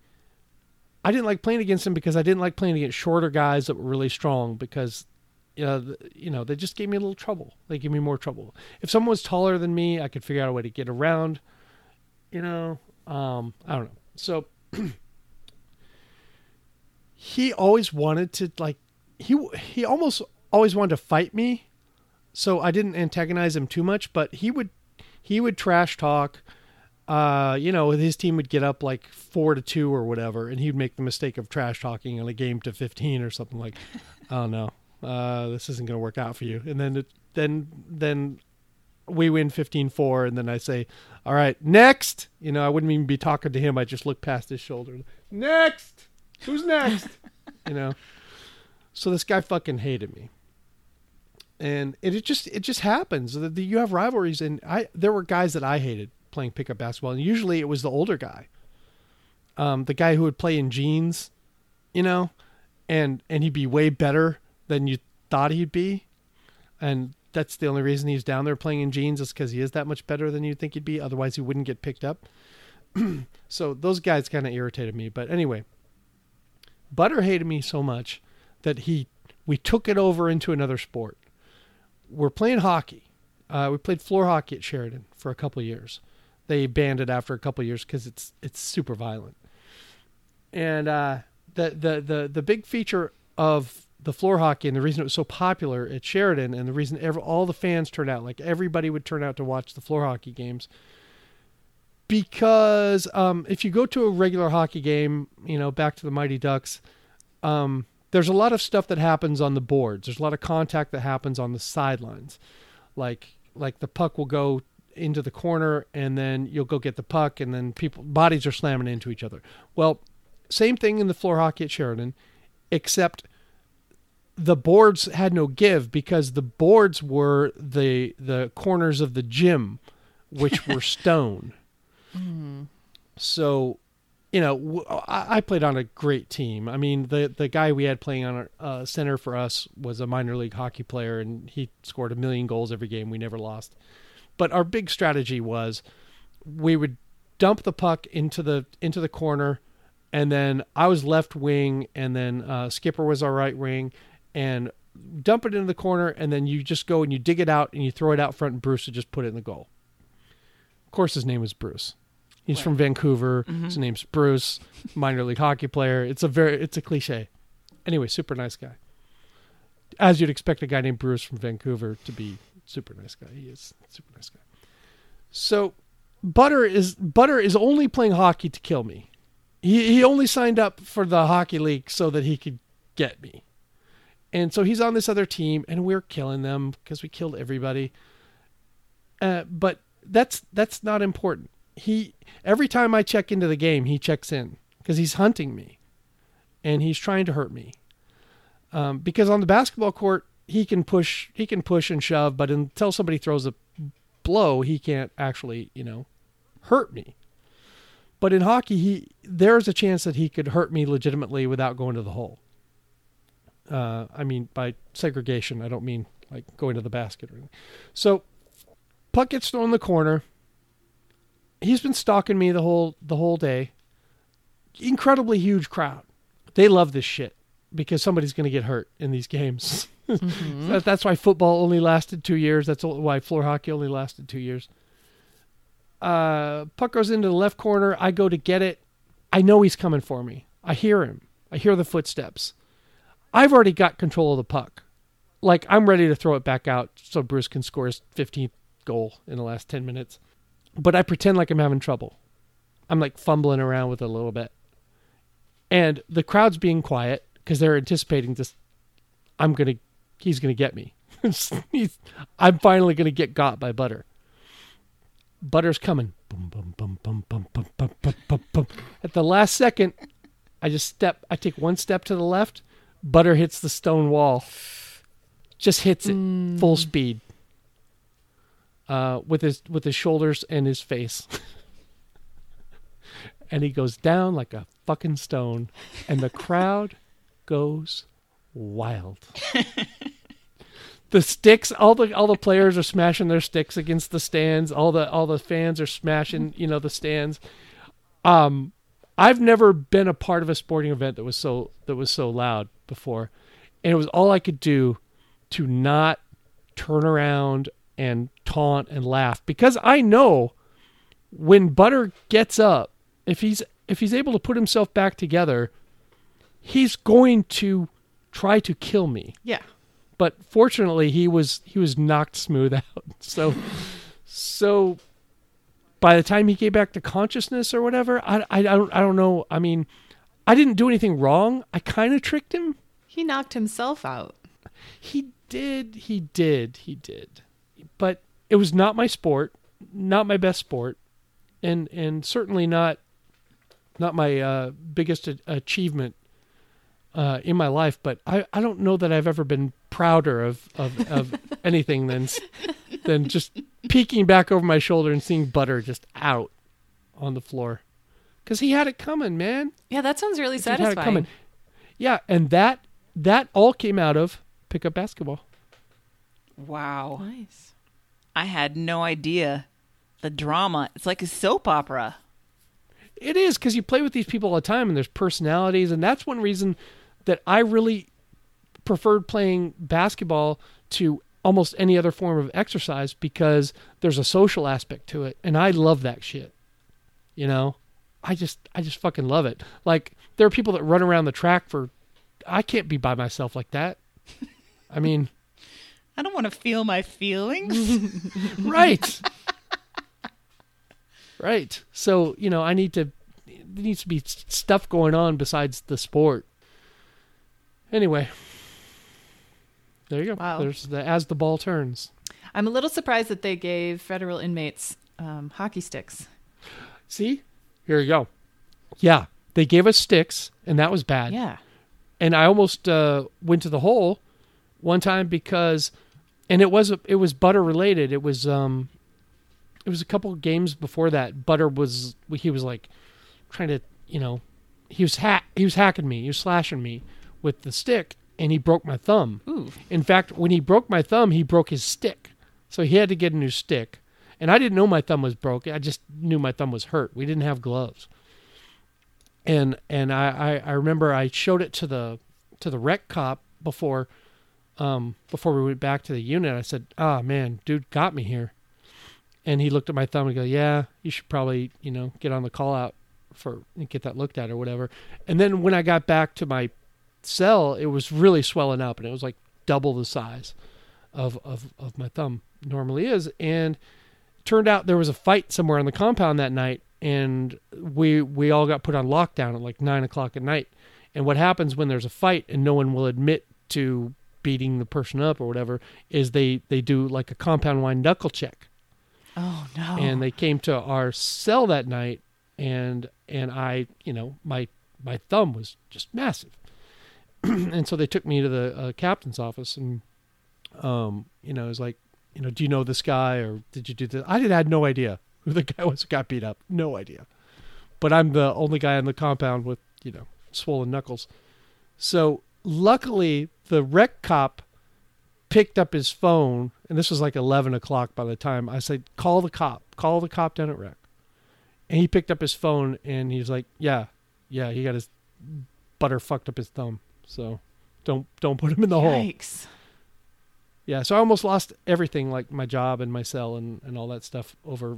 I didn't like playing against him because I didn't like playing against shorter guys that were really strong, because, you know, you know, they just gave me a little trouble. They gave me more trouble. If someone was taller than me, I could figure out a way to get around, you know, um, I don't know. So he always wanted to, like, he, he almost always wanted to fight me. So I didn't antagonize him too much, but he would, he would trash talk. uh, you know, his team would get up like four to two or whatever, and he'd make the mistake of trash talking on a game to fifteen or something like, oh no, uh, this isn't going to work out for you. And then, it, then, then we win fifteen four. And then I say, all right, next, you know, I wouldn't even be talking to him. I just look past his shoulder. Next, who's next? You know? So this guy fucking hated me. And it, it just, it just happens that you have rivalries. And I, there were guys that I hated playing pickup basketball. And usually it was the older guy, um, the guy who would play in jeans, you know, and, and he'd be way better than you thought he'd be. And that's the only reason he's down there playing in jeans is because he is that much better than you'd think he'd be. Otherwise he wouldn't get picked up. So those guys kind of irritated me, but anyway, Butter hated me so much that he, we took it over into another sport. We're playing hockey. Uh, we played floor hockey at Sheridan for a couple of years. They banned it after a couple of years because it's it's super violent. And uh, the, the the the big feature of the floor hockey and the reason it was so popular at Sheridan and the reason every, all the fans turned out, like everybody would turn out to watch the floor hockey games, because um, if you go to a regular hockey game, you know, back to the Mighty Ducks, um, there's a lot of stuff that happens on the boards. There's a lot of contact that happens on the sidelines. Like, like the puck will go into the corner and then you'll go get the puck and then people bodies are slamming into each other. Well, same thing in the floor hockey at Sheridan, except the boards had no give because the boards were the, the corners of the gym, which were stone. Mm. So, you know, I played on a great team. I mean, the, the guy we had playing on our uh, center for us was a minor league hockey player, and he scored a million goals every game. We never lost. But our big strategy was we would dump the puck into the into the corner, and then I was left wing, and then uh, Skipper was our right wing, and dump it into the corner, and then you just go and you dig it out, and you throw it out front, and Bruce would just put it in the goal. Of course, his name was Bruce. He's right. From Vancouver. Mm-hmm. His name's Bruce, minor league hockey player. It's a very, it's a cliche. Anyway, super nice guy. As you'd expect a guy named Bruce from Vancouver to be super nice guy. He is a super nice guy. So Butter is, Butter is only playing hockey to kill me. He he only signed up for the hockey league so that he could get me. And so he's on this other team and we're killing them because we killed everybody. Uh, but that's, that's not important. He, every time I check into the game, he checks in because he's hunting me and he's trying to hurt me. Um, because on the basketball court, he can push, he can push and shove, but until somebody throws a blow, he can't actually, you know, hurt me. But in hockey, he, there's a chance that he could hurt me legitimately without going to the hole. Uh, I mean, by segregation, I don't mean like going to the basket or anything. So puck gets thrown in the corner. He's been stalking me the whole the whole day. Incredibly huge crowd. They love this shit because somebody's going to get hurt in these games. Mm-hmm. that, that's why football only lasted two years. That's why floor hockey only lasted two years. Uh, puck goes into the left corner. I go to get it. I know he's coming for me. I hear him. I hear the footsteps. I've already got control of the puck. Like, I'm ready to throw it back out so Bruce can score his fifteenth goal in the last ten minutes. But I pretend like I'm having trouble. I'm like fumbling around with it a little bit. And the crowd's being quiet because they're anticipating this. I'm going to, he's going to get me. he's, I'm finally going to get got by Butter. Butter's coming. Boom, boom, boom, boom, boom, boom, boom, boom, boom, boom. At the last second, I just step, I take one step to the left. Butter hits the stone wall. Just hits it mm. full speed. Uh, with his with his shoulders and his face. And he goes down like a fucking stone. And the crowd goes wild. The sticks, all the all the players are smashing their sticks against the stands. All the all the fans are smashing, you know, the stands. Um, I've never been a part of a sporting event that was so that was so loud before. And it was all I could do to not turn around and taunt and laugh, because I know when Butter gets up, if he's if he's able to put himself back together, he's going to try to kill me. Yeah. But fortunately, he was he was knocked smooth out. So so by the time he came back to consciousness or whatever, I, I, I don't I don't know. I mean, I didn't do anything wrong. I kind of tricked him. He knocked himself out. He did. He did. He did. But it was not my sport, not my best sport, and and certainly not not my uh, biggest a- achievement uh, in my life. But I, I don't know that I've ever been prouder of of, of anything than than just peeking back over my shoulder and seeing Butter just out on the floor, because he had it coming, man. Yeah, that sounds really satisfying. He had it coming. Yeah, and that that all came out of pickup basketball. Wow. Nice. I had no idea. The drama. It's like a soap opera. It is, because you play with these people all the time and there's personalities. And that's one reason that I really preferred playing basketball to almost any other form of exercise, because there's a social aspect to it. And I love that shit. You know, I just, I just fucking love it. Like, there are people that run around the track for, I can't be by myself like that. I mean, I don't want to feel my feelings. Right. Right. So, you know, I need to, there needs to be stuff going on besides the sport. Anyway, there you go. Wow. There's the As the Ball Turns. I'm a little surprised that they gave federal inmates um, hockey sticks. See? Here you go. Yeah. They gave us sticks, and that was bad. Yeah. And I almost uh, went to the hole one time because, and it was it was Butter related. It was um, it was a couple of games before that. Butter was he was like trying to you know he was hack he was hacking me. He was slashing me with the stick, and he broke my thumb. Ooh. In fact, when he broke my thumb, he broke his stick, so he had to get a new stick. And I didn't know my thumb was broken. I just knew my thumb was hurt. We didn't have gloves. And and I, I, I remember I showed it to the to the rec cop before um before we went back to the unit. I said, "Ah, man, dude got me here." And he looked at my thumb and go, "Yeah, you should probably you know get on the call out for and get that looked at or whatever." And then when I got back to my cell, it was really swelling up, and it was like double the size of of of my thumb normally is. And turned out there was a fight somewhere on the compound that night. And we we all got put on lockdown at like nine o'clock at night. And what happens when there's a fight and no one will admit to beating the person up or whatever is they, they do like a compound wide knuckle check. Oh no! And they came to our cell that night, and and I you know my my thumb was just massive, and so they took me to the uh, captain's office, and um you know it was like you know do you know this guy or did you do this? I did had no idea who the guy was who got beat up. No idea. But I'm the only guy on the compound with, you know, swollen knuckles. So luckily the rec cop picked up his phone, and this was like eleven o'clock by the time. I said, call the cop. Call the cop down at rec. And he picked up his phone, and he's like, yeah, yeah, he got his Butter fucked up his thumb. So don't don't put him in the hole. Yikes. Yeah, so I almost lost everything, like my job and my cell and, and all that stuff over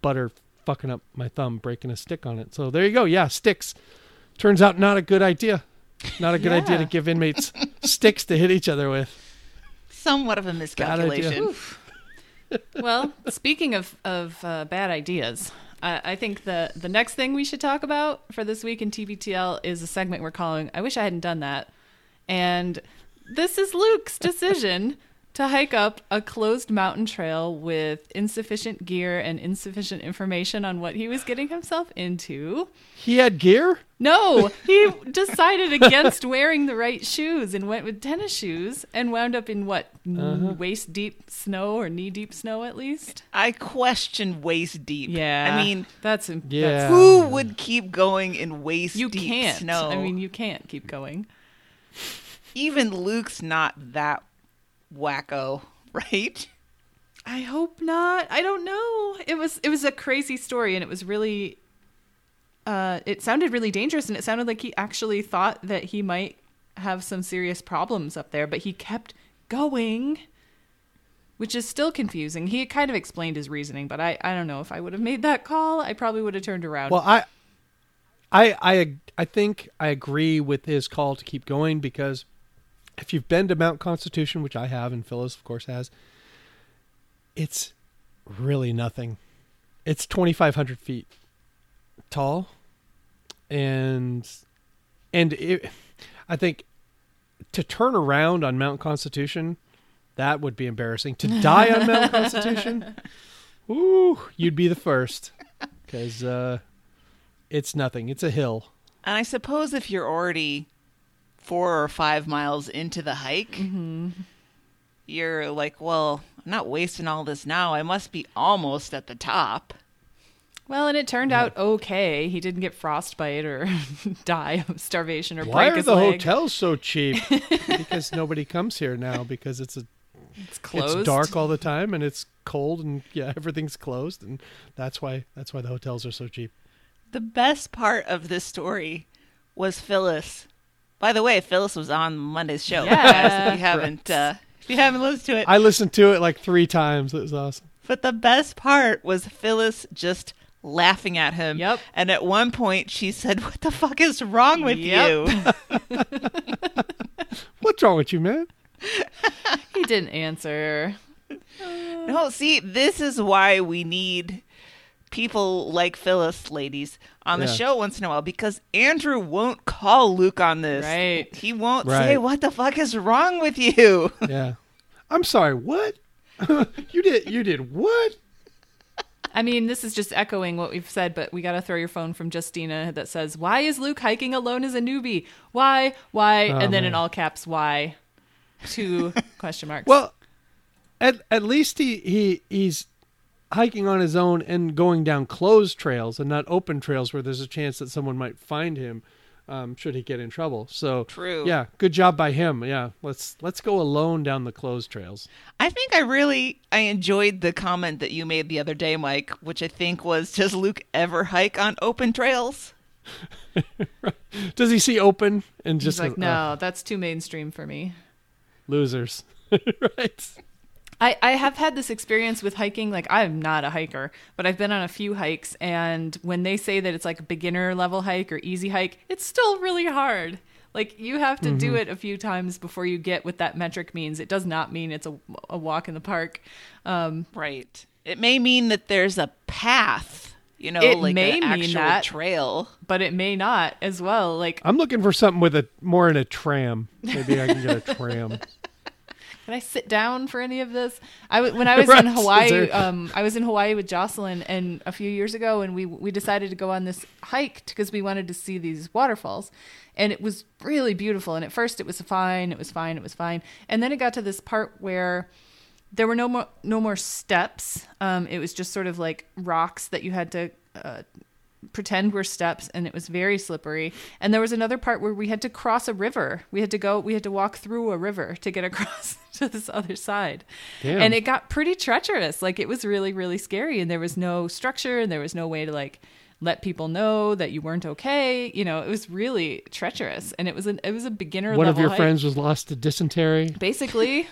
Butter fucking up my thumb, breaking a stick on it. So there you go. Yeah, sticks. Turns out not a good idea. Not a good yeah. idea to give inmates sticks to hit each other with. Somewhat of a miscalculation. Well, speaking of, of uh, bad ideas, I, I think the, the next thing we should talk about for this week in T B T L is a segment we're calling I Wish I Hadn't Done That. And this is Luke's decision to hike up a closed mountain trail with insufficient gear and insufficient information on what he was getting himself into. He had gear? No, he decided against wearing the right shoes and went with tennis shoes and wound up in what, uh-huh. waist-deep snow or knee-deep snow at least? I question waist-deep. Yeah. I mean, that's, yeah. that's who would keep going in waist-deep snow? You can't. Snow? I mean, you can't keep going. Even Luke's not that wacko, right? I hope not. I don't know. It was it was a crazy story, and it was really uh it sounded really dangerous, and it sounded like he actually thought that he might have some serious problems up there, but he kept going, which is still confusing. He kind of explained his reasoning, but I I don't know if I would have made that call. I probably would have turned around. Well, I I I I think I agree with his call to keep going, because if you've been to Mount Constitution, which I have, and Phyllis, of course, has, it's really nothing. It's twenty-five hundred feet tall, and and it, I think to turn around on Mount Constitution, that would be embarrassing. To die on Mount Constitution, ooh, you'd be the first, because uh, it's nothing. It's a hill. And I suppose if you're already four or five miles into the hike, mm-hmm. you're like, well, I'm not wasting all this now. I must be almost at the top. Well, and it turned yeah. out okay. He didn't get frostbite or die of starvation or Why break his leg. Why are the hotels so cheap? Because nobody comes here now because it's a it's closed. It's dark all the time and it's cold and yeah, everything's closed, and that's why that's why the hotels are so cheap. The best part of this story was Phyllis. By the way, Phyllis was on Monday's show. Yeah, if you haven't uh, if you haven't listened to it, I listened to it like three times. It was awesome. But the best part was Phyllis just laughing at him. Yep. And at one point, she said, "What the fuck is wrong with yep. you? What's wrong with you, man?" He didn't answer. No, see, this is why we need people like Phyllis, ladies, on the yeah. show once in a while, because Andrew won't call Luke on this. Right. He won't right. say, "What the fuck is wrong with you?" Yeah. I'm sorry, what? you did you did what? I mean, this is just echoing what we've said, but we got to throw your phone from Justina that says, "Why is Luke hiking alone as a newbie? Why? Why?" Oh, and then man. in all caps, "Why?" Two question marks. Well, at at least he, he he's hiking on his own and going down closed trails and not open trails where there's a chance that someone might find him um, should he get in trouble. So true. Yeah, good job by him. Yeah, let's let's go alone down the closed trails. I think I really I enjoyed the comment that you made the other day, Mike, which I think was, "Does Luke ever hike on open trails?" Does he see open and just He's like, goes, "No, oh. that's too mainstream for me." Losers, right? I, I have had this experience with hiking. Like, I'm not a hiker, but I've been on a few hikes, and when they say that it's like a beginner level hike or easy hike, it's still really hard. Like, you have to mm-hmm. do it a few times before you get what that metric means. It does not mean it's a, a walk in the park. Um, right. It may mean that there's a path, you know, it like may an actual mean that, trail. But it may not as well. Like, I'm looking for something with a more in a tram. Maybe I can get a tram. Can I sit down for any of this? I w- when I was right. in Hawaii, um, I was in Hawaii with Jocelyn and a few years ago, and we we decided to go on this hike because we wanted to see these waterfalls, and it was really beautiful. And at first, it was fine, it was fine, it was fine, and then it got to this part where there were no more no more steps. Um, it was just sort of like rocks that you had to uh, pretend were steps, and it was very slippery. And there was another part where we had to cross a river. We had to go, we had to walk through a river to get across to this other side. Damn. And it got pretty treacherous. Like, it was really, really scary. And there was no structure, and there was no way to like let people know that you weren't okay. You know, it was really treacherous, and it was an, it was a beginner level. One of your hike. friends was lost to dysentery. Basically.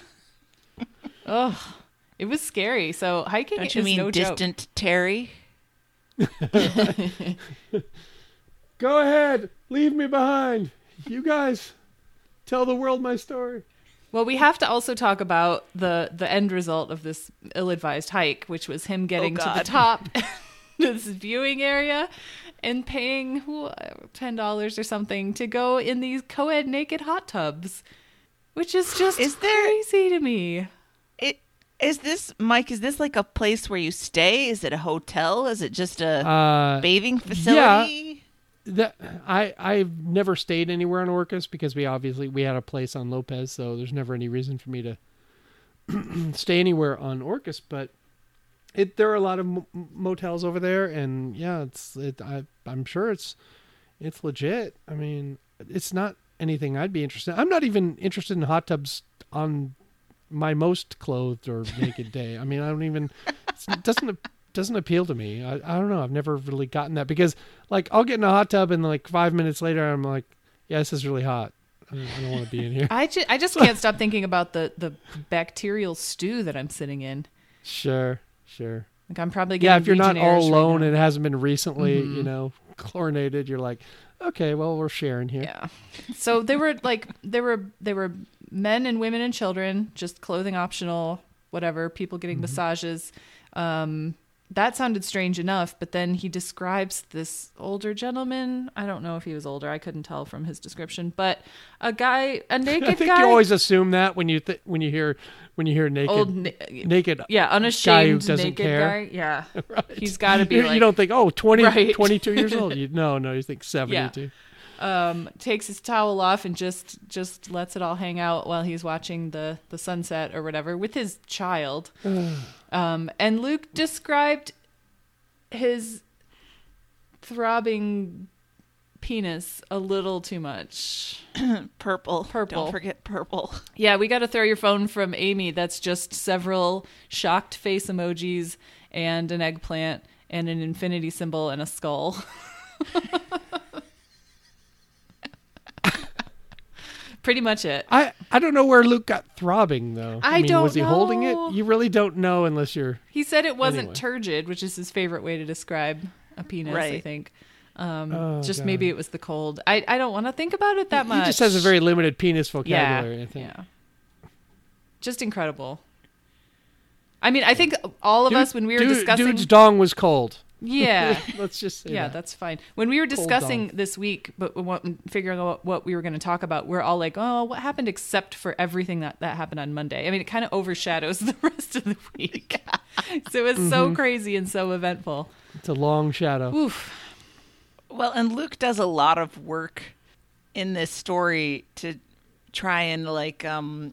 Ugh, it was scary. So hiking Don't you is mean no distant joke. Terry? Go ahead, leave me behind. You guys tell the world my story. Well, we have to also talk about the the end result of this ill-advised hike, which was him getting oh, to the top this viewing area and paying ten dollars or something to go in these co-ed naked hot tubs, which is just is crazy there... to me. Is this, Mike, is this like a place where you stay? Is it a hotel? Is it just a uh, bathing facility? Yeah. That, I, I've never stayed anywhere on Orcas because we obviously, we had a place on Lopez, so there's never any reason for me to stay anywhere on Orcas, but it there are a lot of m- motels over there, and yeah, it's it. I, I'm sure it's it's legit. I mean, it's not anything I'd be interested in. I'm not even interested in hot tubs on my most clothed or naked day. I mean, I don't even, it doesn't, doesn't appeal to me. I, I don't know. I've never really gotten that because like I'll get in a hot tub and like five minutes later, I'm like, yeah, this is really hot. I don't, I don't want to be in here. I just, I just can't stop thinking about the, the bacterial stew that I'm sitting in. Sure. Sure. Like I'm probably getting Yeah. If you're not all alone right and it hasn't been recently, mm-hmm. you know, chlorinated, you're like, okay, well, we're sharing here. Yeah. So they were like, they were, they were, men and women and children, just clothing optional, whatever, people getting mm-hmm. massages, um, that sounded strange enough, but then he describes this older gentleman. I don't know if he was older. I couldn't tell from his description, but a guy, a naked guy. I think guy, you always assume that when you th- when you hear when you hear naked, old, na- naked, yeah, unashamed guy who doesn't naked care. Guy. Yeah, right. He's got to be. You, like, you don't think, oh, twenty, right. twenty-two years old. You, no, no, you think seventy-two. Yeah. Um, takes his towel off and just just lets it all hang out while he's watching the the sunset or whatever with his child. Um, and Luke described his throbbing penis a little too much. purple. Purple. Don't forget purple. Yeah, we got to throw your phone from Amy. That's just several shocked face emojis and an eggplant and an infinity symbol and a skull. Pretty much it. I, I don't know where Luke got throbbing, though. I, I mean, don't know. Was he know. holding it? You really don't know unless you're... He said it wasn't anyway. turgid, which is his favorite way to describe a penis, right. I think. Um, oh, just God. Maybe it was the cold. I, I don't want to think about it that he, much. He just has a very limited penis vocabulary, yeah, I think. Yeah. Just incredible. I mean, I think all of dude, us, when we were dude, discussing... Dude's dong was cold. Yeah. Let's just say yeah, that. That's fine. When we were discussing this week, but we weren't figuring out what we were going to talk about, we're all like, oh, what happened except for everything that, that happened on Monday? I mean, it kind of overshadows the rest of the week. So it was mm-hmm. so crazy and so eventful. It's a long shadow. Oof. Well, and Luke does a lot of work in this story to try and, like, um,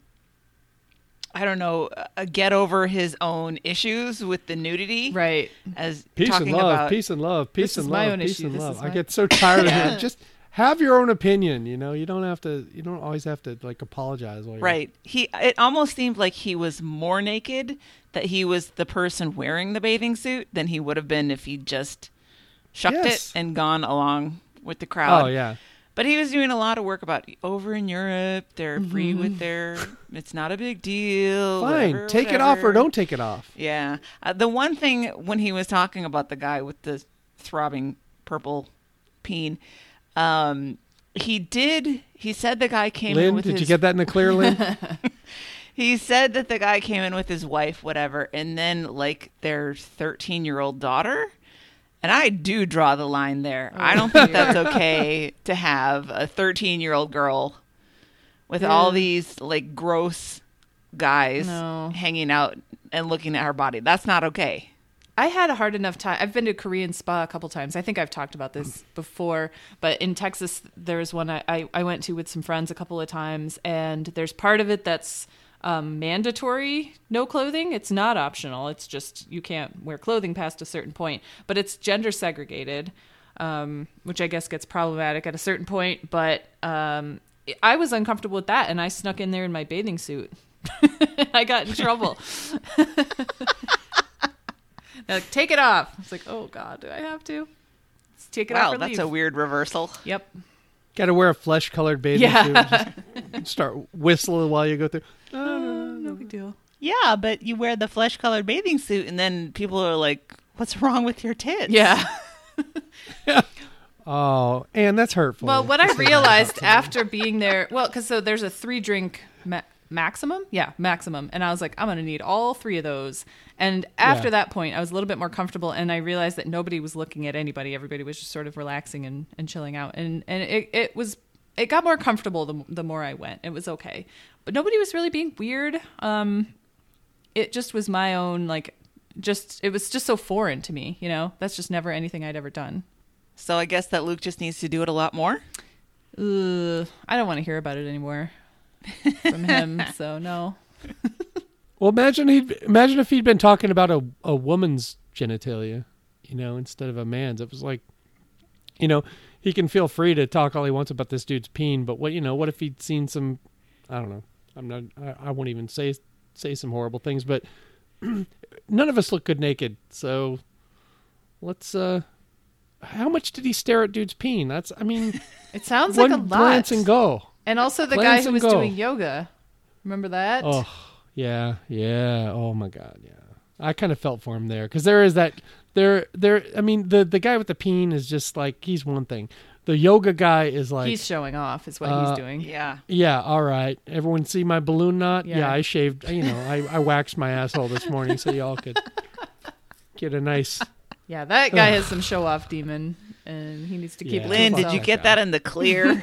I don't know, uh, get over his own issues with the nudity. Right. As peace talking and love, about, peace and love, peace and love, peace issue. and this love. My... I get so tired yeah. of it. Just have your own opinion, you know? You don't have to, you don't always have to, like, apologize. While you're... Right. He, it almost seemed like he was more naked, that he was the person wearing the bathing suit than he would have been if he just shucked yes. it and gone along with the crowd. Oh, yeah. But he was doing a lot of work about over in Europe, they're free mm-hmm. with their, it's not a big deal. Fine, whatever, take whatever. it off or don't take it off. Yeah. Uh, the one thing when he was talking about the guy with the throbbing purple peen, um, he did, he said the guy came Lynn, in with did his... did you get that in the clear, Lynn? He said that the guy came in with his wife, whatever, and then like their thirteen-year-old daughter... And I do draw the line there. Oh, I don't dear. think that's okay to have a thirteen-year-old girl with yeah. all these like gross guys no. hanging out and looking at her body. That's not okay. I had a hard enough time. I've been to a Korean spa a couple times. I think I've talked about this before, but in Texas, there was one I, I, I went to with some friends a couple of times, and there's part of it that's Um, mandatory no clothing. It's not optional. It's just you can't wear clothing past a certain point, but it's gender segregated, um, which I guess gets problematic at a certain point. But um, I was uncomfortable with that, and I snuck in there in my bathing suit. I got in trouble. Like, take it off. It's like, oh God, do I have to? Let's take it wow, off. Wow, that's leave. a weird reversal. Yep. Got to wear a flesh-colored bathing yeah. suit. And just start whistling while you go through. Oh, no big deal. Yeah, but you wear the flesh-colored bathing suit, and then people are like, "What's wrong with your tits?" Yeah. yeah. Oh, and that's hurtful. Well, what I realized after being there, well, because so there's a three-drink ma- maximum, yeah, maximum, and I was like, I'm gonna need all three of those. And after yeah. that point, I was a little bit more comfortable, and I realized that nobody was looking at anybody. Everybody was just sort of relaxing and, and chilling out, and and it it was. It got more comfortable the, the more I went. It was okay. But nobody was really being weird. Um, it just was my own, like, just, it was just so foreign to me, you know? That's just never anything I'd ever done. So I guess that Luke just needs to do it a lot more? Uh, I don't want to hear about it anymore from him, so no. Well, imagine he'd, imagine if he'd been talking about a, a woman's genitalia, you know, instead of a man's. It was like, you know... He can feel free to talk all he wants about this dude's peen, but what you know, what if he'd seen some, I don't know, I'm not, I, I won't even say say some horrible things, but none of us look good naked, so let's. Uh, how much did he stare at dude's peen? That's, I mean, it sounds like a lot. Glance and go, and also the glance guy who was go. doing yoga. Remember that? Oh yeah, yeah. Oh my God, yeah. I kind of felt for him there because there is that. There, there. I mean, the, the guy with the peen is just like, he's one thing. The yoga guy is like... He's showing off is what uh, he's doing. Yeah. Yeah, all right. Everyone see my balloon knot? Yeah, yeah I shaved, you know, I, I waxed my asshole this morning so y'all could get a nice. Yeah, that guy has some show-off demon, and he needs to keep. Yeah. Lynn, did you get oh, that in the clear?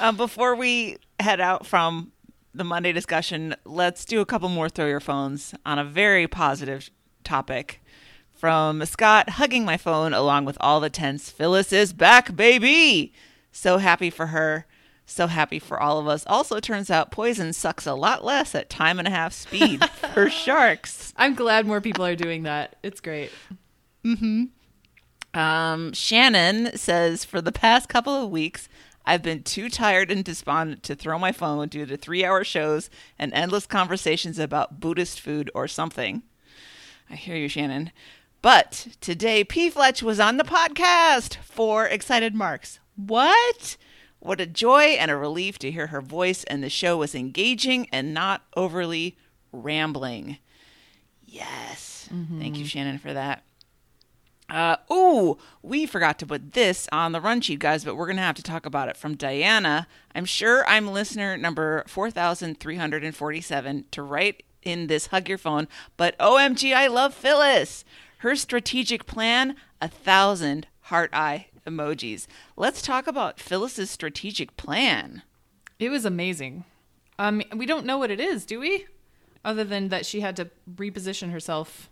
um, before we head out from the Monday discussion, let's do a couple more throw your phones on a very positive topic. From Scott, hugging my phone along with all the tense, Phyllis is back, baby. So happy for her. So happy for all of us. Also, turns out poison sucks a lot less at time and a half speed for sharks. I'm glad more people are doing that. It's great. Mm-hmm. Um, Shannon says, for the past couple of weeks, I've been too tired and despondent to throw my phone due to three-hour shows and endless conversations about Buddhist food or something. I hear you, Shannon. But today, P. Fletch was on the podcast for Excited Marks. What? What a joy and a relief to hear her voice, and the show was engaging and not overly rambling. Yes. Mm-hmm. Thank you, Shannon, for that. Uh, ooh, we forgot to put this on the run sheet, guys, but we're going to have to talk about it. From Diana, I'm sure I'm listener number four thousand three hundred forty-seven to write in this hug your phone, but O M G, I love Phyllis. Her strategic plan, a thousand heart-eye emojis. Let's talk about Phyllis's strategic plan. It was amazing. Um, we don't know what it is, do we? Other than that she had to reposition herself.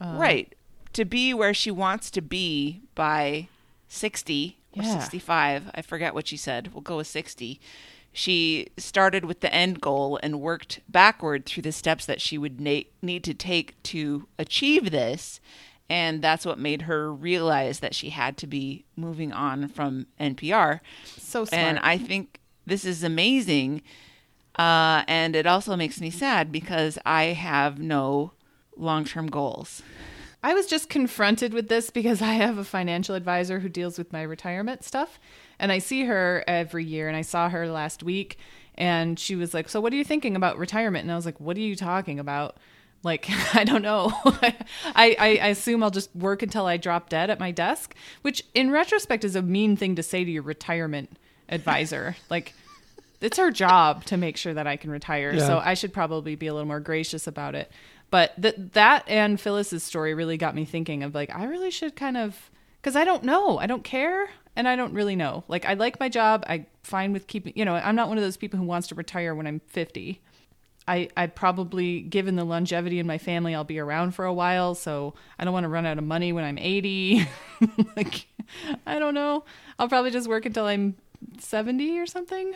Uh, right. To be where she wants to be by sixty or yeah. sixty-five. I forget what she said. We'll go with sixty. She started with the end goal and worked backward through the steps that she would na- need to take to achieve this. And that's what made her realize that she had to be moving on from N P R. So smart. And I think this is amazing. Uh, and it also makes me sad because I have no long-term goals. I was just confronted with this because I have a financial advisor who deals with my retirement stuff. And I see her every year. And I saw her last week. And she was like, so what are you thinking about retirement? And I was like, what are you talking about? Like, I don't know. I, I, I assume I'll just work until I drop dead at my desk, which in retrospect is a mean thing to say to your retirement advisor. Like, it's her job to make sure that I can retire. Yeah. So I should probably be a little more gracious about it. But th- that and Phyllis's story really got me thinking of like, I really should kind of, because I don't know. I don't care. And I don't really know. Like, I like my job. I'm fine with keeping, you know, I'm not one of those people who wants to retire when I'm fifty. I, I probably, given the longevity in my family, I'll be around for a while. So I don't want to run out of money when I'm eighty. Like, I don't know. I'll probably just work until I'm seventy or something.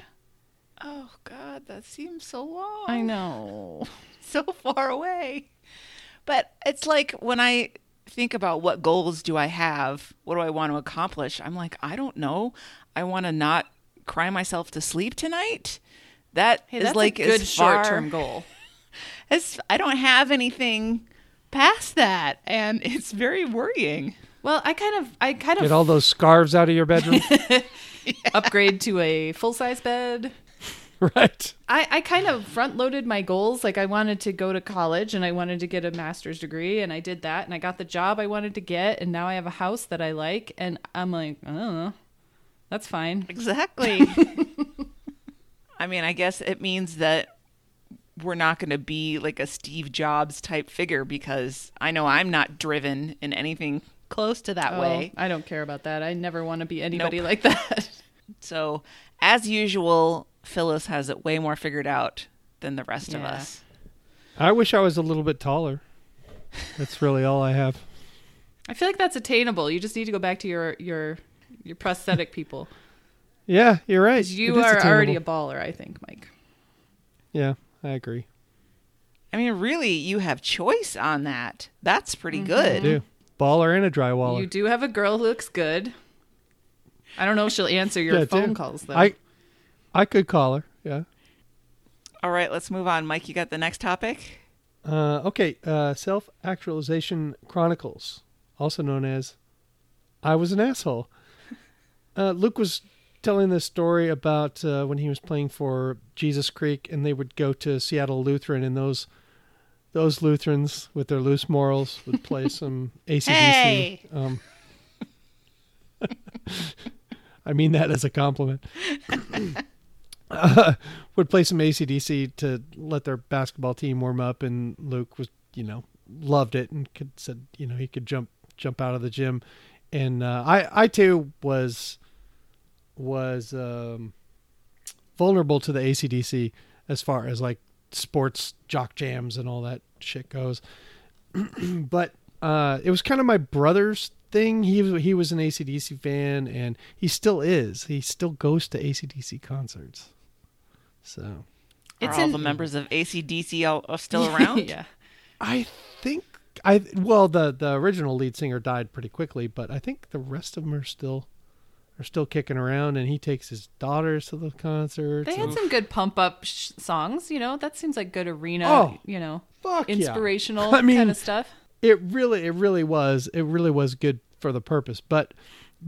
Oh, God, that seems so long. I know. So far away. But it's like when I think about what goals do I have? What do I want to accomplish? I'm like, I don't know. I want to not cry myself to sleep tonight. That hey, is that's like a good short-term goal. As I don't have anything past that, and it's very worrying. Well, I kind of, I kind of get all those scarves out of your bedroom. Yeah. Upgrade to a full-size bed. Right. I, I kind of front-loaded my goals. Like I wanted to go to college, and I wanted to get a master's degree, and I did that, and I got the job I wanted to get, and now I have a house that I like, and I'm like, I don't know. That's fine. Exactly. I mean, I guess it means that we're not going to be like a Steve Jobs type figure because I know I'm not driven in anything close to that oh, way. I don't care about that. I never want to be anybody nope. like that. So as usual, Phyllis has it way more figured out than the rest yeah. of us. I wish I was a little bit taller. That's really all I have. I feel like that's attainable. You just need to go back to your, your, your prosthetic people. Yeah, you're right. You are already a baller, I think, Mike. Yeah, I agree. I mean, really, you have choice on that. That's pretty mm-hmm. good. I do. Baller and a drywaller. You do have a girl who looks good. I don't know if she'll answer your yeah, phone calls, though. I, I could call her, yeah. All right, let's move on. Mike, you got the next topic? Uh, okay, uh, Self-Actualization Chronicles, also known as I Was an Asshole. Uh, Luke was telling this story about uh, when he was playing for Jesus Creek, and they would go to Seattle Lutheran, and those those Lutherans with their loose morals would play some A C D C. Hey! Um, I mean that as a compliment. uh, would play some A C D C to let their basketball team warm up, and Luke was, you know, loved it and could said, you know, he could jump jump out of the gym. And uh, I I too was was um, vulnerable to the A C D C as far as like sports jock jams and all that shit goes. But uh, it was kind of my brother's thing. He he was an A C D C fan, and he still is. He still goes to A C D C concerts. So, it's are all an... the members of A C D C all, all still around? Yeah, I think I well the, the original lead singer died pretty quickly, but I think the rest of them are still are still kicking around. And he takes his daughters to the concerts. They had and... some good pump up sh- songs. You know, that seems like good arena. Oh, you know, fuck inspirational yeah. I mean, kind of stuff. It really, it really was. It really was good for the purpose. But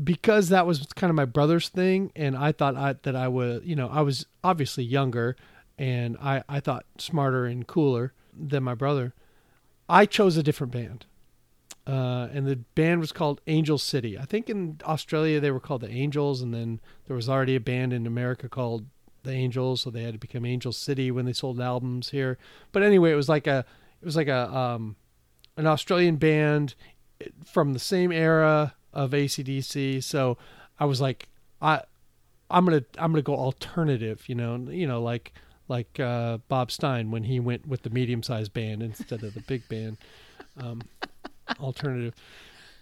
because that was kind of my brother's thing, and I thought I, that I was, you know, I was obviously younger, and I, I thought smarter and cooler than my brother, I chose a different band. Uh, and the band was called Angel City. I think in Australia they were called the Angels, and then there was already a band in America called the Angels, so they had to become Angel City when they sold albums here. But anyway, it was like a, it was like a, um, an Australian band from the same era of A C D C. So I was like, I, I'm going to, I'm going to go alternative, you know, you know, like, like, uh, Bob Stein, when he went with the medium sized band instead of the big band, um, alternative.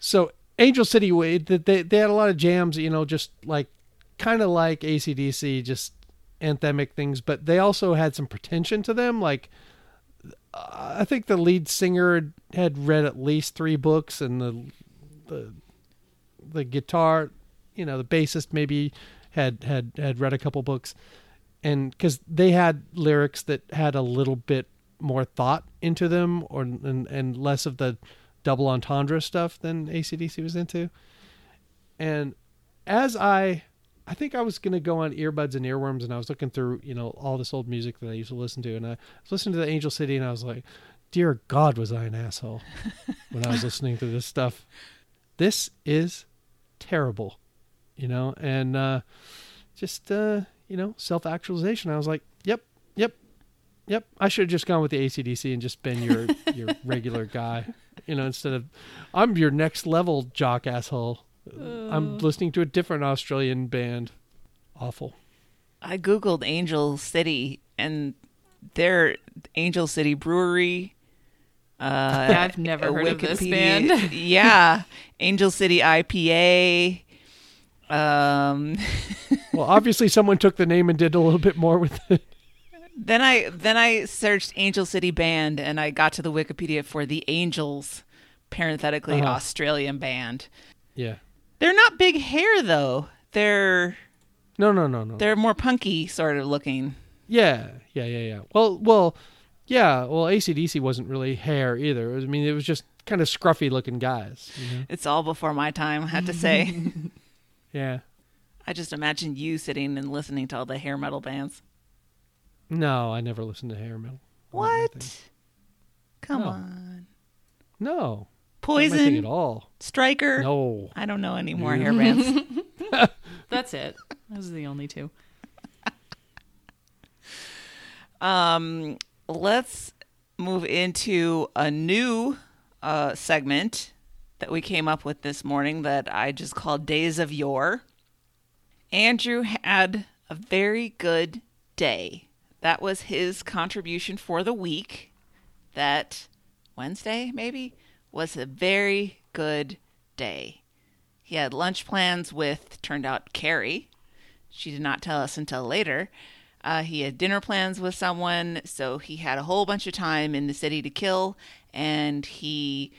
So Angel City, they, they had a lot of jams, you know, just like, kind of like A C D C, just anthemic things, but they also had some pretension to them. Like, I think the lead singer had read at least three books, and the, the the guitar, you know, the bassist maybe had had had read a couple books, and because they had lyrics that had a little bit more thought into them, or and, and less of the double entendre stuff than A C D C was into. And as I, I think I was going to go on Earbuds and Earworms, and I was looking through, you know, all this old music that I used to listen to. And I was listening to the Angel City, and I was like, dear God, was I an asshole when I was listening to this stuff. This is terrible, you know, and uh, just, uh, you know, self-actualization. I was like, yep, yep, yep. I should have just gone with the A C D C and just been your, your regular guy, you know, instead of I'm your next level jock asshole. I'm listening to a different Australian band. Awful. I Googled Angel City, and their Angel City Brewery. Uh, I've never heard Wikipedia, of this band. Yeah. Angel City I P A. Um, well, obviously someone took the name and did a little bit more with it. Then I, then I searched Angel City Band, and I got to the Wikipedia for the Angels, parenthetically uh-huh. Australian band. Yeah. They're not big hair though. They're no, no, no, no. They're more punky sort of looking. Yeah, yeah, yeah, yeah. Well, well, yeah. Well, A C D C wasn't really hair either. I mean, it was just kind of scruffy looking guys. You know? It's all before my time, I have to say. Yeah. I just imagine you sitting and listening to all the hair metal bands. No, I never listened to hair metal. What? Come no. on. No. Poison at all. Striker. No, I don't know any more hair bands. That's it. Those are the only two. Um, let's move into a new uh, segment that we came up with this morning that I just called Days of Yore. Andrew had a very good day. That was his contribution for the week. That Wednesday, maybe? Was a very good day. He had lunch plans with, turned out, Carrie. She did not tell us until later. Uh, he had dinner plans with someone, so he had a whole bunch of time in the city to kill, and he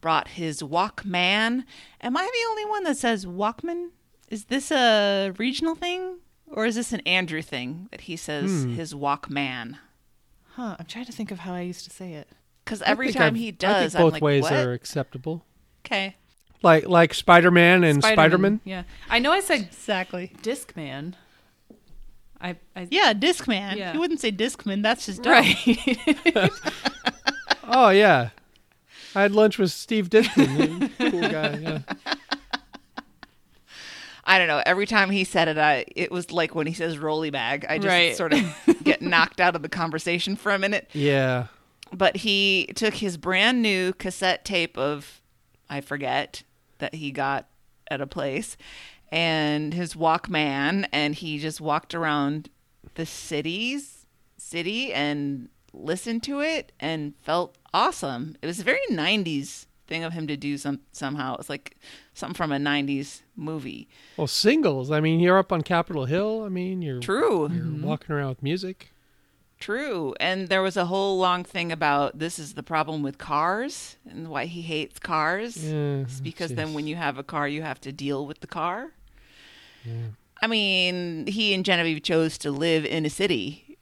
brought his Walkman. Am I the only one that says Walkman? Is this a regional thing, or is this an Andrew thing that he says hmm. his Walkman? Huh, I'm trying to think of how I used to say it. Because every time I've, he does, I think both I'm like, ways what? Are acceptable. Okay. Like like Spider-Man and Spider-Man. Spider-Man. Yeah, I know. I said exactly Discman. I, I yeah Discman. Yeah. You wouldn't say Discman. That's just dumb. Right. Oh yeah, I had lunch with Steve Discman. Cool guy. Yeah. I don't know. Every time he said it, I, it was like when he says rolly bag, I just right. sort of get knocked out of the conversation for a minute. Yeah. But he took his brand new cassette tape of, I forget, that he got at a place, and his Walkman, and he just walked around the cities, city and listened to it and felt awesome. It was a very nineties thing of him to do some somehow. It's like something from a nineties movie. Well, singles. I mean, you're up on Capitol Hill. I mean, you're true. You're mm-hmm. walking around with music. True. And there was a whole long thing about this is the problem with cars and why he hates cars. Yeah, it's because geez. then when you have a car, you have to deal with the car. Yeah. I mean, he and Genevieve chose to live in a city,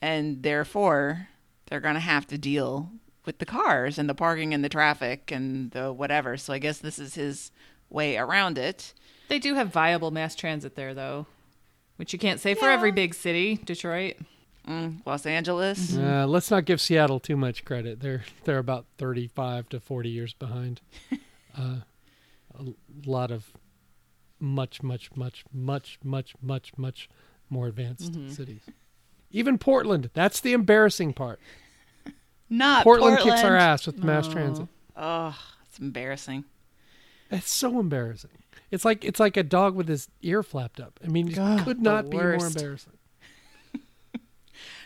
and therefore they're going to have to deal with the cars and the parking and the traffic and the whatever. So I guess this is his way around it. They do have viable mass transit there, though, which you can't say yeah. for every big city. Detroit. Mm, Los Angeles. Mm-hmm. Uh, let's not give Seattle too much credit. They're they're about thirty-five to forty years behind. uh, a lot of much, much, much, much, much, much, much more advanced mm-hmm. cities. Even Portland. That's the embarrassing part. Not Portland. Portland kicks our ass with mass oh. transit. Oh, it's embarrassing. It's so embarrassing. It's like it's like a dog with his ear flapped up. I mean, God, it could not be more embarrassing.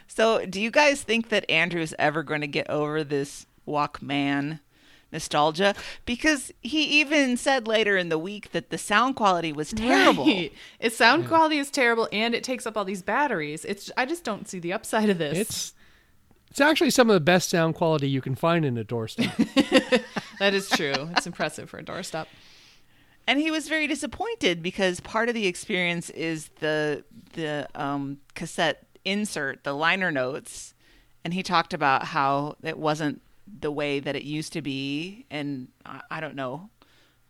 So do you guys think that Andrew's ever going to get over this Walkman nostalgia? Because he even said later in the week that the sound quality was terrible. Right. Its sound yeah. quality is terrible, and it takes up all these batteries. It's I just don't see the upside of this. It's it's actually some of the best sound quality you can find in a doorstop. That is true. It's impressive for a doorstop. And he was very disappointed because part of the experience is the the um, cassette insert, the liner notes, and he talked about how it wasn't the way that it used to be, and I, I don't know,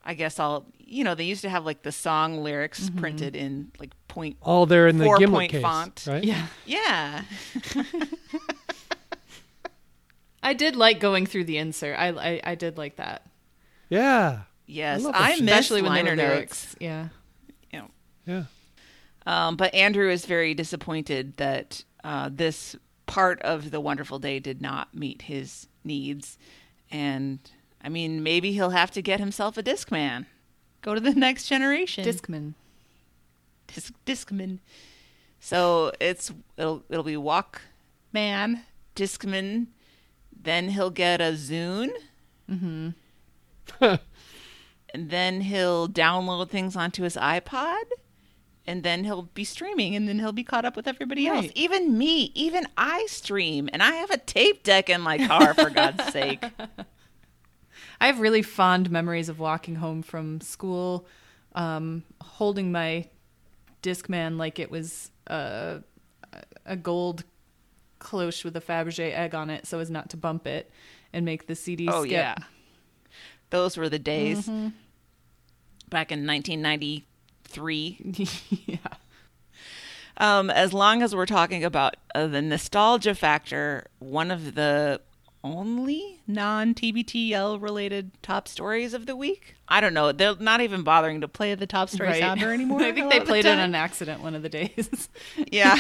I guess I'll, you know, they used to have like the song lyrics mm-hmm. printed in like point all there in the Gimlet case, font, right? Yeah, yeah. I did like going through the insert. I I, I did like that. Yeah. Yes, I, I miss liner notes. Yeah. Yeah. Yeah. Um, but Andrew is very disappointed that uh, this part of the wonderful day did not meet his needs. And, I mean, maybe he'll have to get himself a Discman. Go to the next generation. Discman. Disc- Discman. So it's it'll, it'll be Walkman, Discman, then he'll get a Zune. Mm-hmm. And then he'll download things onto his iPod. And then he'll be streaming, and then he'll be caught up with everybody right. else. Even me, even I stream, and I have a tape deck in my car, for God's sake. I have really fond memories of walking home from school, um, holding my Discman like it was a, a gold cloche with a Fabergé egg on it so as not to bump it and make the C D oh, skip. Oh, yeah. Those were the days. Mm-hmm. Back in nineteen ninety. Three. Yeah. Um, as long as we're talking about uh, the nostalgia factor, one of the only non-T B T L related top stories of the week. I don't know. They're not even bothering to play the top story right. sounder anymore. I think they played the it on an accident one of the days. Yeah.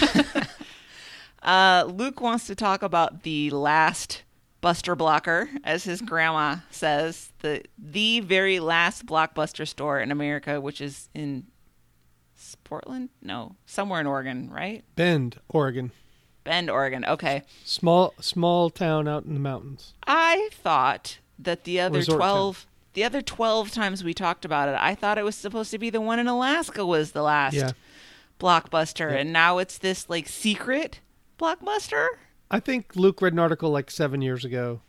uh, Luke wants to talk about the last Buster Blocker, as his grandma says, the the very last Blockbuster store in America, which is in Portland? No, somewhere in Oregon, right? Bend, Oregon. Bend, Oregon. Okay. Small small town out in the mountains. I thought that the other Resort twelve town. the other twelve times we talked about it, I thought it was supposed to be the one in Alaska was the last yeah. Blockbuster, yeah. and now it's this like secret Blockbuster. I think Luke read an article like seven years ago,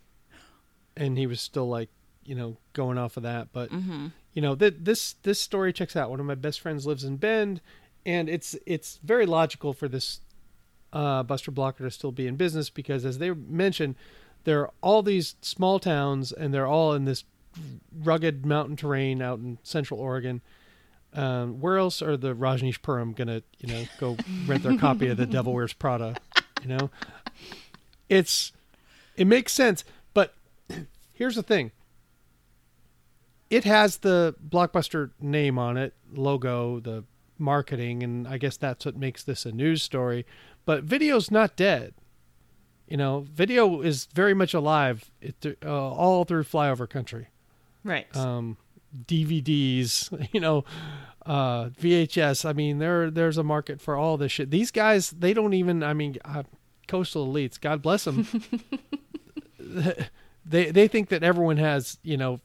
and he was still like, you know, going off of that. But mm-hmm. you know, th- this this story checks out. One of my best friends lives in Bend, and it's it's very logical for this uh, Buster Blocker to still be in business because, as they mentioned, there are all these small towns, and they're all in this rugged mountain terrain out in Central Oregon. Um, where else are the Rajneesh Purim gonna, you know, go rent their copy of The Devil Wears Prada? You know, it's, it makes sense, but here's the thing. It has the Blockbuster name on it, logo, the marketing, and I guess that's what makes this a news story. But video's not dead. You know, video is very much alive it, uh, all through flyover country. Right. Um, D V Ds, you know, uh, V H S. I mean, there there's a market for all this shit. These guys, they don't even, I mean, uh, coastal elites, God bless them. they they think that everyone has, you know,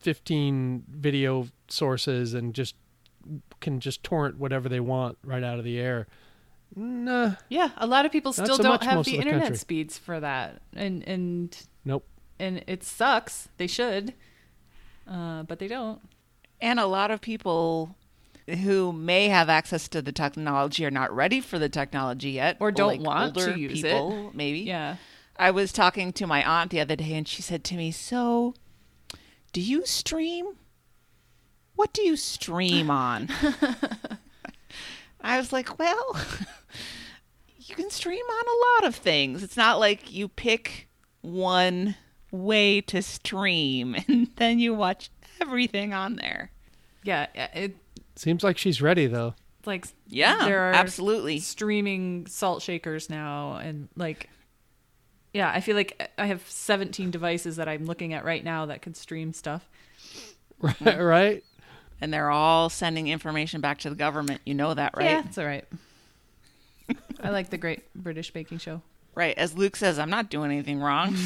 fifteen video sources and just can just torrent whatever they want right out of the air. Nah. Yeah, a lot of people still so don't much, have the, the internet country. Speeds for that. And and nope. And it sucks. They should. Uh, but they don't. And a lot of people who may have access to the technology are not ready for the technology yet. Or don't like want older to use people, it. Maybe. Yeah. I was talking to my aunt the other day and she said to me, so do you stream? What do you stream on? I was like, well, you can stream on a lot of things. It's not like you pick one way to stream and then you watch everything on there. Yeah. It seems like she's ready, though. Like, yeah, there are absolutely streaming salt shakers now. And like, yeah, I feel like I have seventeen devices that I'm looking at right now that could stream stuff. Right, right. And they're all sending information back to the government. You know that, right? Yeah, that's all right. I like the Great British Baking Show. Right. As Luke says, I'm not doing anything wrong.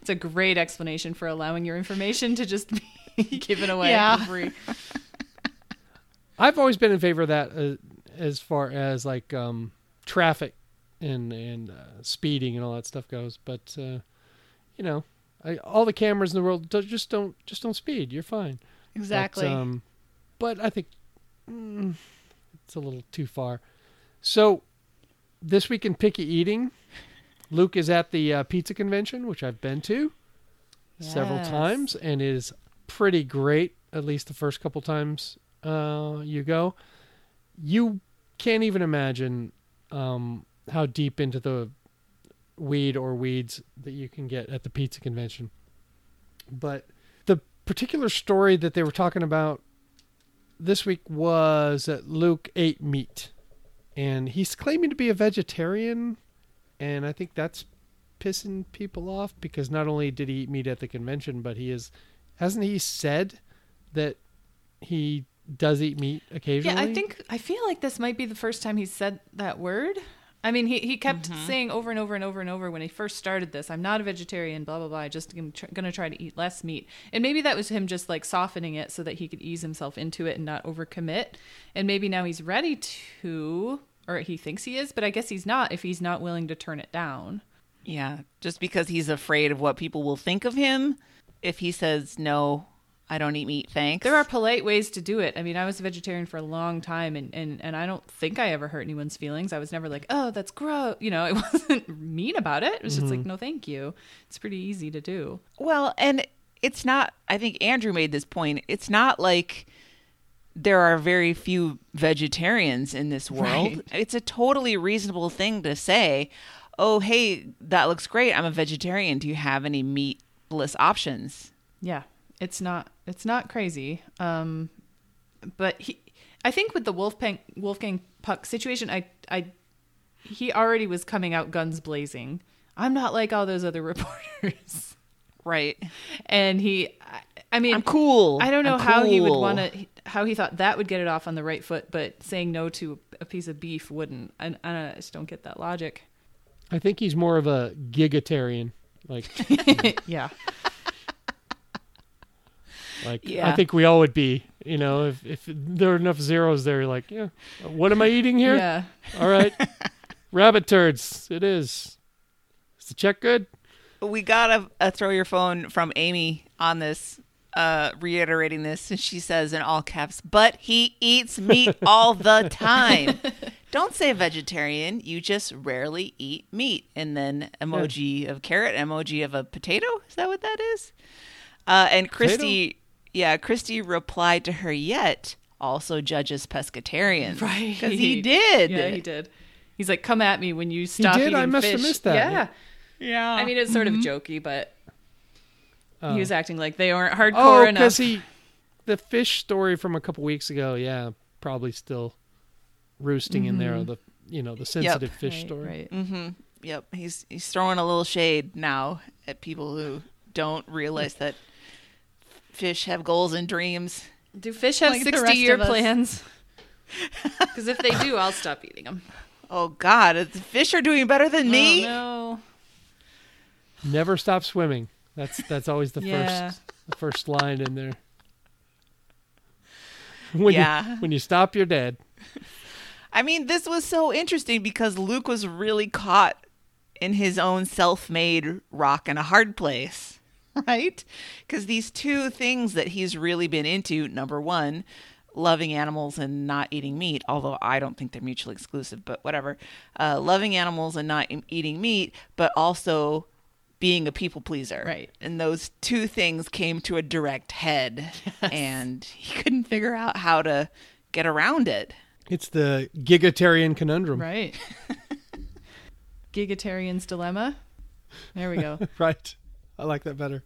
It's a great explanation for allowing your information to just be given away yeah. for free. I've always been in favor of that uh, as far as like um, traffic and, and uh, speeding and all that stuff goes. But, uh, you know, I, all the cameras in the world, just don't just don't speed. You're fine. Exactly. But, um, but I think mm, it's a little too far. So this week in picky eating, Luke is at the uh, pizza convention, which I've been to yes. several times and is pretty great, at least the first couple times uh, you go. You can't even imagine um, how deep into the weed or weeds that you can get at the pizza convention. But the particular story that they were talking about this week was that Luke ate meat and he's claiming to be a vegetarian, and I think that's pissing people off because not only did he eat meat at the convention, but he is hasn't he said that he does eat meat occasionally? Yeah, I think I feel like this might be the first time he said that word. I mean, he, he kept mm-hmm. saying over and over and over and over when he first started this, I'm not a vegetarian, blah, blah, blah. I just am tr- going to try to eat less meat. And maybe that was him just like softening it so that he could ease himself into it and not overcommit. And maybe now he's ready to, or he thinks he is, but I guess he's not if he's not willing to turn it down. Yeah, just because he's afraid of what people will think of him if he says, no, I don't eat meat, thanks. There are polite ways to do it. I mean, I was a vegetarian for a long time, and, and, and I don't think I ever hurt anyone's feelings. I was never like, oh, that's gross. You know, I wasn't mean about it. It was mm-hmm. just like, no, thank you. It's pretty easy to do. Well, and it's not, I think Andrew made this point. It's not like there are very few vegetarians in this world. Right. It's a totally reasonable thing to say, oh, hey, that looks great. I'm a vegetarian. Do you have any meatless options? Yeah. It's not it's not crazy. Um, but he, I think with the Wolfgang, Wolfgang Puck situation, I, I, he already was coming out guns blazing. I'm not like all those other reporters. Right. And he, I, I mean, I'm cool. I don't know I'm how cool. he would want to, how he thought that would get it off on the right foot, but saying no to a piece of beef wouldn't. I, I just don't get that logic. I think he's more of a gigitarian. Like, yeah. Like, yeah. I think we all would be, you know, if, if there are enough zeros there, you're like, yeah, what am I eating here? Yeah. All right. Rabbit turds. It is. Is the check good? We got a, a throw your phone from Amy on this, uh, reiterating this. And she says in all caps, but he eats meat all the time. Don't say vegetarian. You just rarely eat meat. And then emoji yeah. of carrot, emoji of a potato. Is that what that is? Uh, and Christy... Potato? Yeah, Christy replied to her, yet also judges pescatarians. Right. Because he did. Yeah, he did. He's like, come at me when you stop eating fish. He did? I must have missed that. Yeah. Yeah. I mean, it's sort mm-hmm. of jokey, but oh. he was acting like they aren't hardcore oh, enough. Oh, because he... The fish story from a couple weeks ago, yeah, probably still roosting mm-hmm. in there, the you know the sensitive yep. fish right, story. Right. Mm-hmm. Yep, he's he's throwing a little shade now at people who don't realize that fish have goals and dreams. Do fish have sixty-year like plans? Because if they do, I'll stop eating them. Oh God, the fish are doing better than oh, me. No. Never stop swimming. That's that's always the yeah. first the first line in there. When yeah. You, when you stop, you're dead. I mean, this was so interesting because Luke was really caught in his own self-made rock and a hard place, right? Because these two things that he's really been into, number one, loving animals and not eating meat, although I don't think they're mutually exclusive, but whatever. Uh, loving animals and not eating meat, but also being a people pleaser. Right. And those two things came to a direct head, yes. and he couldn't figure out how to get around it. It's the Gigatarian conundrum. Right. Gigatarian's dilemma. There we go. Right. I like that better.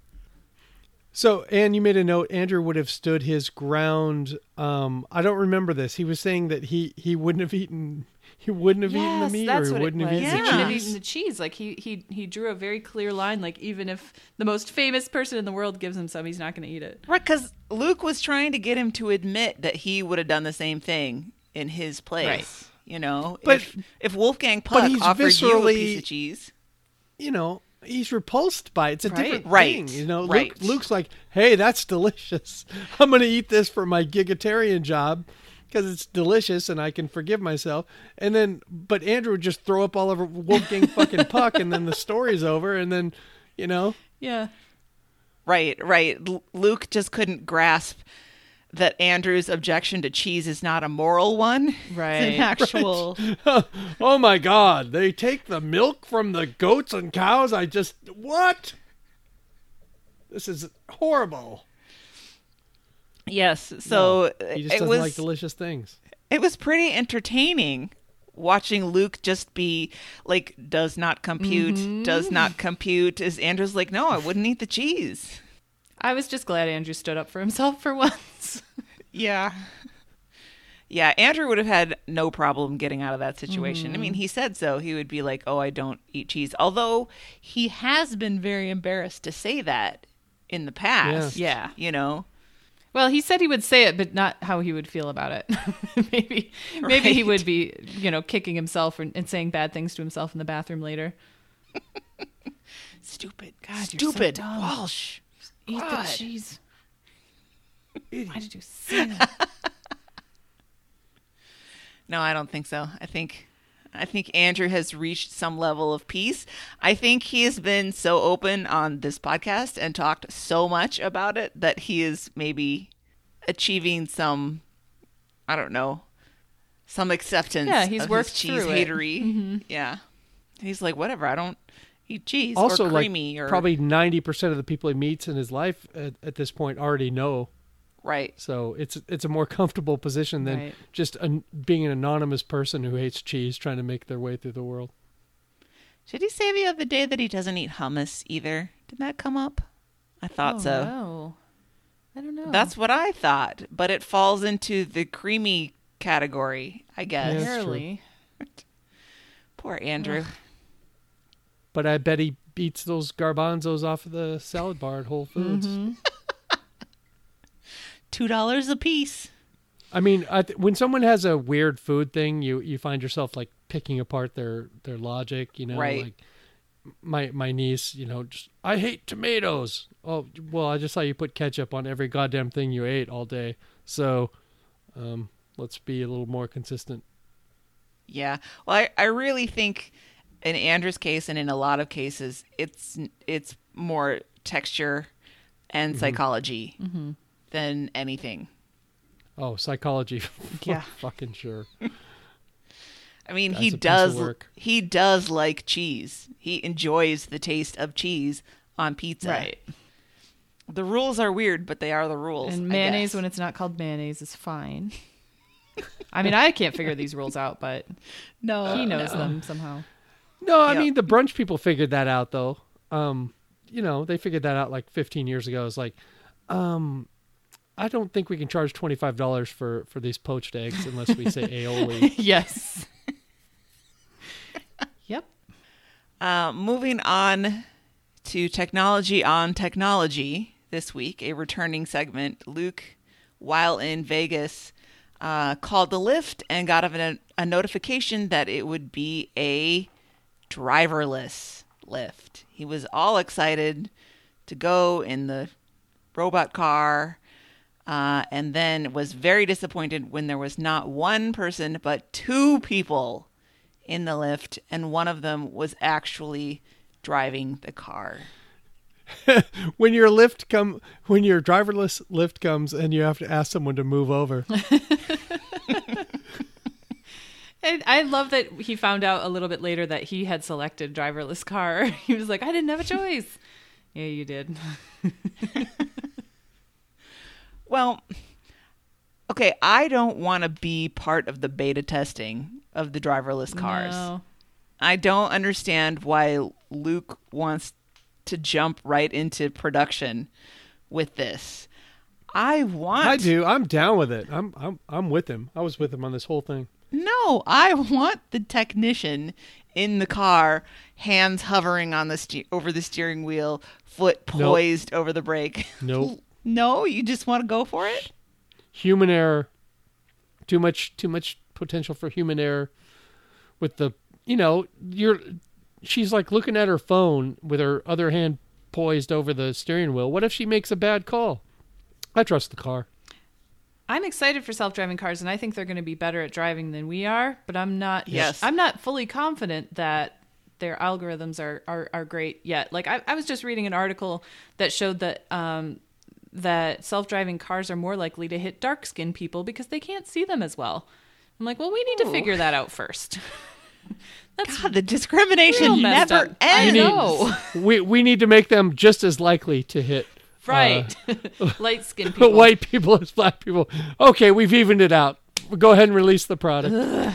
So, Anne, you made a note. Andrew would have stood his ground. Um, I don't remember this. He was saying that he, he wouldn't have eaten he wouldn't have yes, eaten the meat that's or he wouldn't have eaten yeah. the cheese. He wouldn't have eaten the cheese. Like he, he he drew a very clear line, like even if the most famous person in the world gives him some, he's not going to eat it. Right, because Luke was trying to get him to admit that he would have done the same thing in his place, right. you know, but if, if Wolfgang Puck offered you a piece of cheese, you know, he's repulsed by it. It's a right. different right. thing, you know, right. Luke, Luke's like, hey, that's delicious. I'm going to eat this for my gigitarian job because it's delicious and I can forgive myself. And then, but Andrew would just throw up all over Wolfgang fucking Puck and then the story's over. And then, you know, yeah, right, right. L- Luke just couldn't grasp that Andrew's objection to cheese is not a moral one. Right. It's an actual... Right. Oh, my God. They take the milk from the goats and cows. I just... What? This is horrible. Yes. So no, he just doesn't it was, like delicious things. It was pretty entertaining watching Luke just be like, does not compute, mm-hmm. does not compute. As Andrew's like, no, I wouldn't eat the cheese. I was just glad Andrew stood up for himself for once. yeah. Yeah, Andrew would have had no problem getting out of that situation. Mm. I mean, he said so. He would be like, oh, I don't eat cheese. Although he has been very embarrassed to say that in the past. Yeah. yeah. You know? Well, he said he would say it, but not how he would feel about it. maybe right. maybe he would be, you know, kicking himself and, and saying bad things to himself in the bathroom later. Stupid. God, Stupid. You're so dumb. Walsh. Eat God. The cheese. Why did you say that? No, I don't think so. I think I think Andrew has reached some level of peace. I think he has been so open on this podcast and talked so much about it that he is maybe achieving some, I don't know, some acceptance yeah, he's of worked his cheese through hatery. It. Mm-hmm. Yeah. He's like, whatever, I don't eat cheese also, or creamy like, or probably ninety percent of the people he meets in his life at, at this point already know. Right. So it's it's a more comfortable position than right. just an, being an anonymous person who hates cheese trying to make their way through the world. Did he say the other day that he doesn't eat hummus either? Did that come up? I thought oh, so. No. I don't know. That's what I thought, but it falls into the creamy category, I guess. Yeah, poor Andrew. Ugh. But I bet he eats those garbanzos off of the salad bar at Whole Foods. Mm-hmm. Two dollars a piece. I mean, I th- when someone has a weird food thing, you, you find yourself like picking apart their, their logic. You know, right. like my my niece. You know, just I hate tomatoes. Oh well, I just saw you put ketchup on every goddamn thing you ate all day. So um, let's be a little more consistent. Yeah. Well, I, I really think. In Andrew's case, and in a lot of cases, it's it's more texture and mm-hmm. psychology mm-hmm. than anything. Oh, psychology! Yeah, fucking sure. I mean, That's he does he does like cheese. He enjoys the taste of cheese on pizza. Right. The rules are weird, but they are the rules. And mayonnaise, when it's not called mayonnaise, is fine. I mean, I can't figure these rules out, but no, he knows no. them somehow. No, I yep. mean, the brunch people figured that out, though. Um, you know, they figured that out like fifteen years ago. It's like, um, I don't think we can charge twenty-five dollars for, for these poached eggs unless we say aioli. Yes. Yep. Uh, moving on to Technology on Technology this week, a returning segment. Luke, while in Vegas, uh, called the Lyft and got a, a notification that it would be a driverless Lyft. He was all excited to go in the robot car, uh, and then was very disappointed when there was not one person but two people in the Lyft, and one of them was actually driving the car. When your Lyft come, when your driverless Lyft comes, and you have to ask someone to move over. And I love that he found out a little bit later that he had selected driverless car. He was like, I didn't have a choice. Yeah, you did. Well, okay, I don't want to be part of the beta testing of the driverless cars. No. I don't understand why Luke wants to jump right into production with this. I want I do. I'm down with it. I'm I'm I'm with him. I was with him on this whole thing. No, I want the technician in the car, hands hovering on the ste- over the steering wheel, foot poised nope. over the brake. Nope. No, you just want to go for it? Human error. Too much too much potential for human error with the, you know, you're she's like looking at her phone with her other hand poised over the steering wheel. What if she makes a bad call? I trust the car. I'm excited for self-driving cars, and I think they're going to be better at driving than we are, but I'm not yes. I'm not fully confident that their algorithms are, are, are great yet. Like, I, I was just reading an article that showed that um, that self-driving cars are more likely to hit dark-skinned people because they can't see them as well. I'm like, well, we need Ooh. to figure that out first. That's God, the discrimination never ends. I know. We, we need to make them just as likely to hit Right. Uh, light-skinned people. White people as black people. Okay, we've evened it out. We'll go ahead and release the product. Ugh.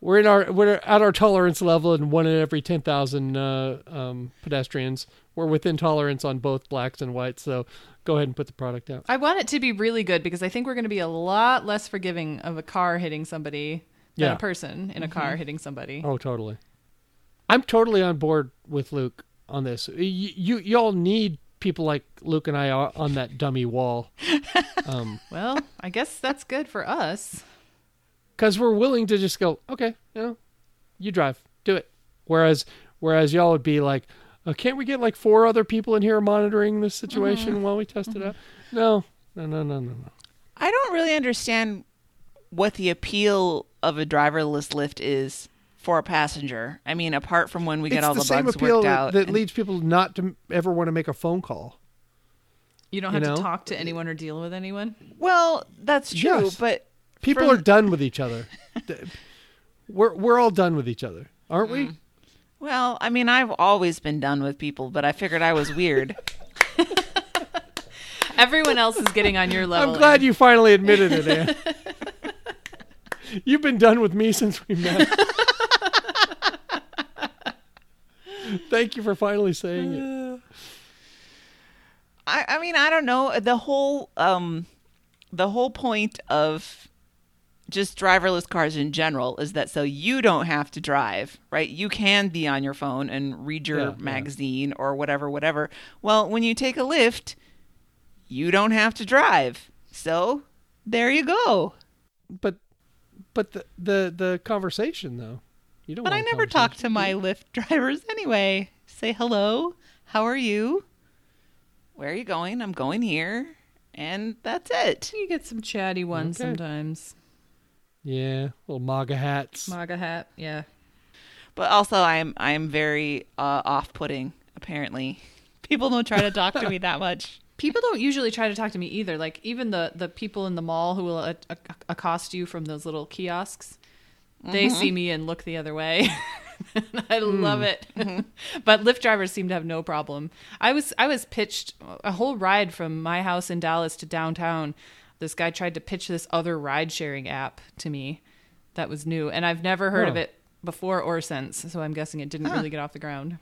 We're in our we're at our tolerance level, and one in every ten thousand uh, um, pedestrians. We're within tolerance on both blacks and whites, so go ahead and put the product out. I want it to be really good because I think we're going to be a lot less forgiving of a car hitting somebody than yeah. a person in mm-hmm. a car hitting somebody. Oh, totally. I'm totally on board with Luke on this. You, you y'all need people like Luke and I are on that dummy wall. Um, well, I guess that's good for us. Because we're willing to just go, okay, you know, you drive, do it. Whereas whereas y'all would be like, oh, can't we get like four other people in here monitoring this situation mm-hmm. while we test mm-hmm. it out? No, no, no, no, no, no. I don't really understand what the appeal of a driverless Lyft is for a passenger. I mean, apart from when we get it's all the, the same bugs appeal worked out. That and... leads people not to ever want to make a phone call. You don't have you know? to talk to anyone or deal with anyone? Well, that's true, yes. but... People from... are done with each other. we're we're all done with each other, aren't mm. we? Well, I mean, I've always been done with people, but I figured I was weird. Everyone else is getting on your level. I'm glad and... you finally admitted it, Ann. You've been done with me since we met. Thank you for finally saying it. I, I mean, I don't know. The whole um, the whole point of just driverless cars in general is that so you don't have to drive, right? You can be on your phone and read your yeah, magazine yeah. or whatever, whatever. Well, when you take a Lyft, you don't have to drive. So there you go. But but the the, the conversation, though. But I never talk to my Lyft drivers anyway. Say hello. How are you? Where are you going? I'm going here. And that's it. You get some chatty ones okay. sometimes. Yeah. Little MAGA hats. MAGA hat. Yeah. But also I'm, I'm very uh, off-putting, apparently. People don't try to talk to me that much. People don't usually try to talk to me either. Like even the, the people in the mall who will a- a- accost you from those little kiosks. They mm-hmm. see me and look the other way. I mm. love it. Mm-hmm. But Lyft drivers seem to have no problem. I was I was pitched a whole ride from my house in Dallas to downtown. This guy tried to pitch this other ride-sharing app to me that was new. And I've never heard oh. of it before or since. So I'm guessing it didn't huh. really get off the ground.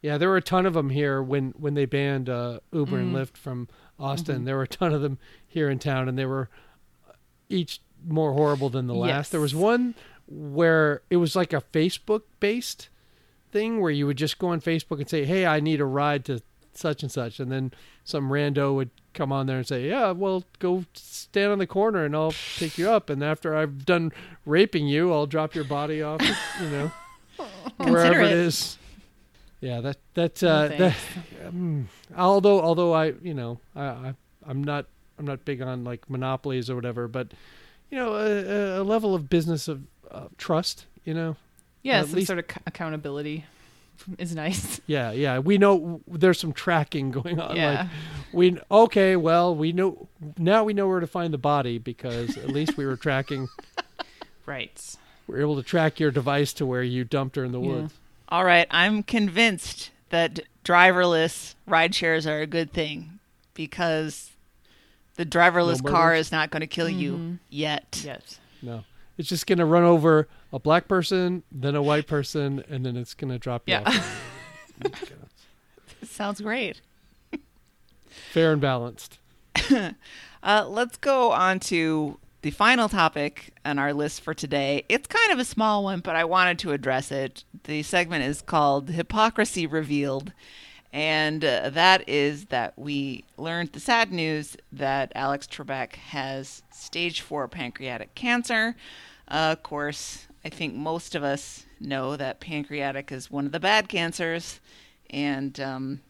Yeah, there were a ton of them here when, when they banned uh, Uber mm. and Lyft from Austin. Mm-hmm. There were a ton of them here in town, and they were each more horrible than the last. Yes. There was one where it was like a Facebook-based thing where you would just go on Facebook and say, hey, I need a ride to such and such. And then some rando would come on there and say, yeah, well, go stand on the corner and I'll pick you up. And after I've done raping you, I'll drop your body off, you know, wherever it. it is. Yeah, that, that, uh, no, that um, although, although I, you know, I, I, I'm not, I'm not big on like monopolies or whatever, but you know, a, a level of business of uh, trust, you know? Yeah. Some least, sort of c- accountability is nice. Yeah. Yeah. We know there's some tracking going on. Yeah. Like we, okay, well we know now we know where to find the body because at least we were tracking. Right. We're able to track your device to where you dumped her in the yeah. woods. All right. I'm convinced that driverless ride shares are a good thing because the driverless no car is not going to kill mm-hmm. you yet. Yes. No. It's just going to run over a black person, then a white person, and then it's going to drop you yeah. off. Sounds great. Fair and balanced. uh, let's go on to the final topic on our list for today. It's kind of a small one, but I wanted to address it. The segment is called Hypocrisy Revealed. And uh, that is that we learned the sad news that Alex Trebek has stage four pancreatic cancer. Uh, of course, I think most of us know that pancreatic is one of the bad cancers. And um,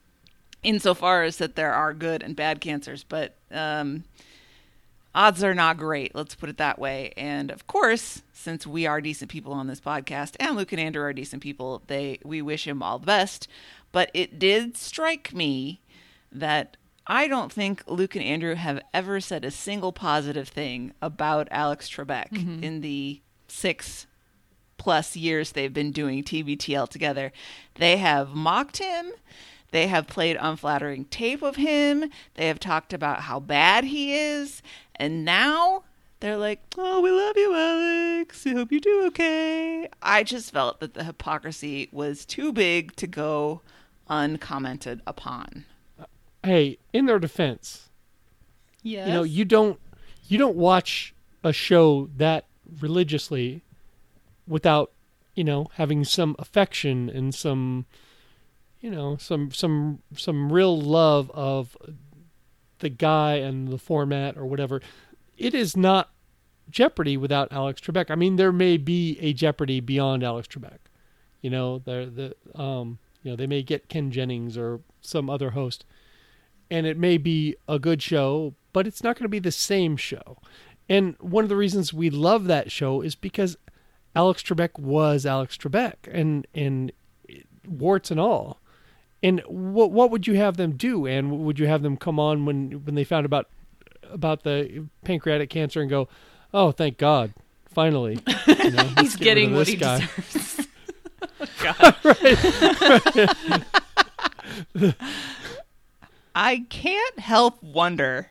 insofar as that there are good and bad cancers, but... Um, odds are not great. Let's put it that way. And of course, since we are decent people on this podcast and Luke and Andrew are decent people, they we wish him all the best. But it did strike me that I don't think Luke and Andrew have ever said a single positive thing about Alex Trebek mm-hmm. in the six plus years they've been doing T B T L together. They have mocked him. They have played unflattering tape of him. They have talked about how bad he is. And now they're like, oh, we love you, Alex. We hope you do okay. I just felt that the hypocrisy was too big to go uncommented upon. Hey, in their defense, yes. you know, you don't you don't watch a show that religiously without, you know, having some affection and some, you know, some some some real love of the guy and the format or whatever. It is not Jeopardy without Alex Trebek. I mean, there may be a Jeopardy beyond Alex Trebek. You know, the the um, you know, they may get Ken Jennings or some other host, and it may be a good show, but it's not going to be the same show. And one of the reasons we love that show is because Alex Trebek was Alex Trebek, and and warts and all. And what what would you have them do? And would you have them come on when, when they found about about the pancreatic cancer and go, oh, thank God, finally. You know, he's getting get what he guy. deserves. Oh, God. Right. Right. I can't help wonder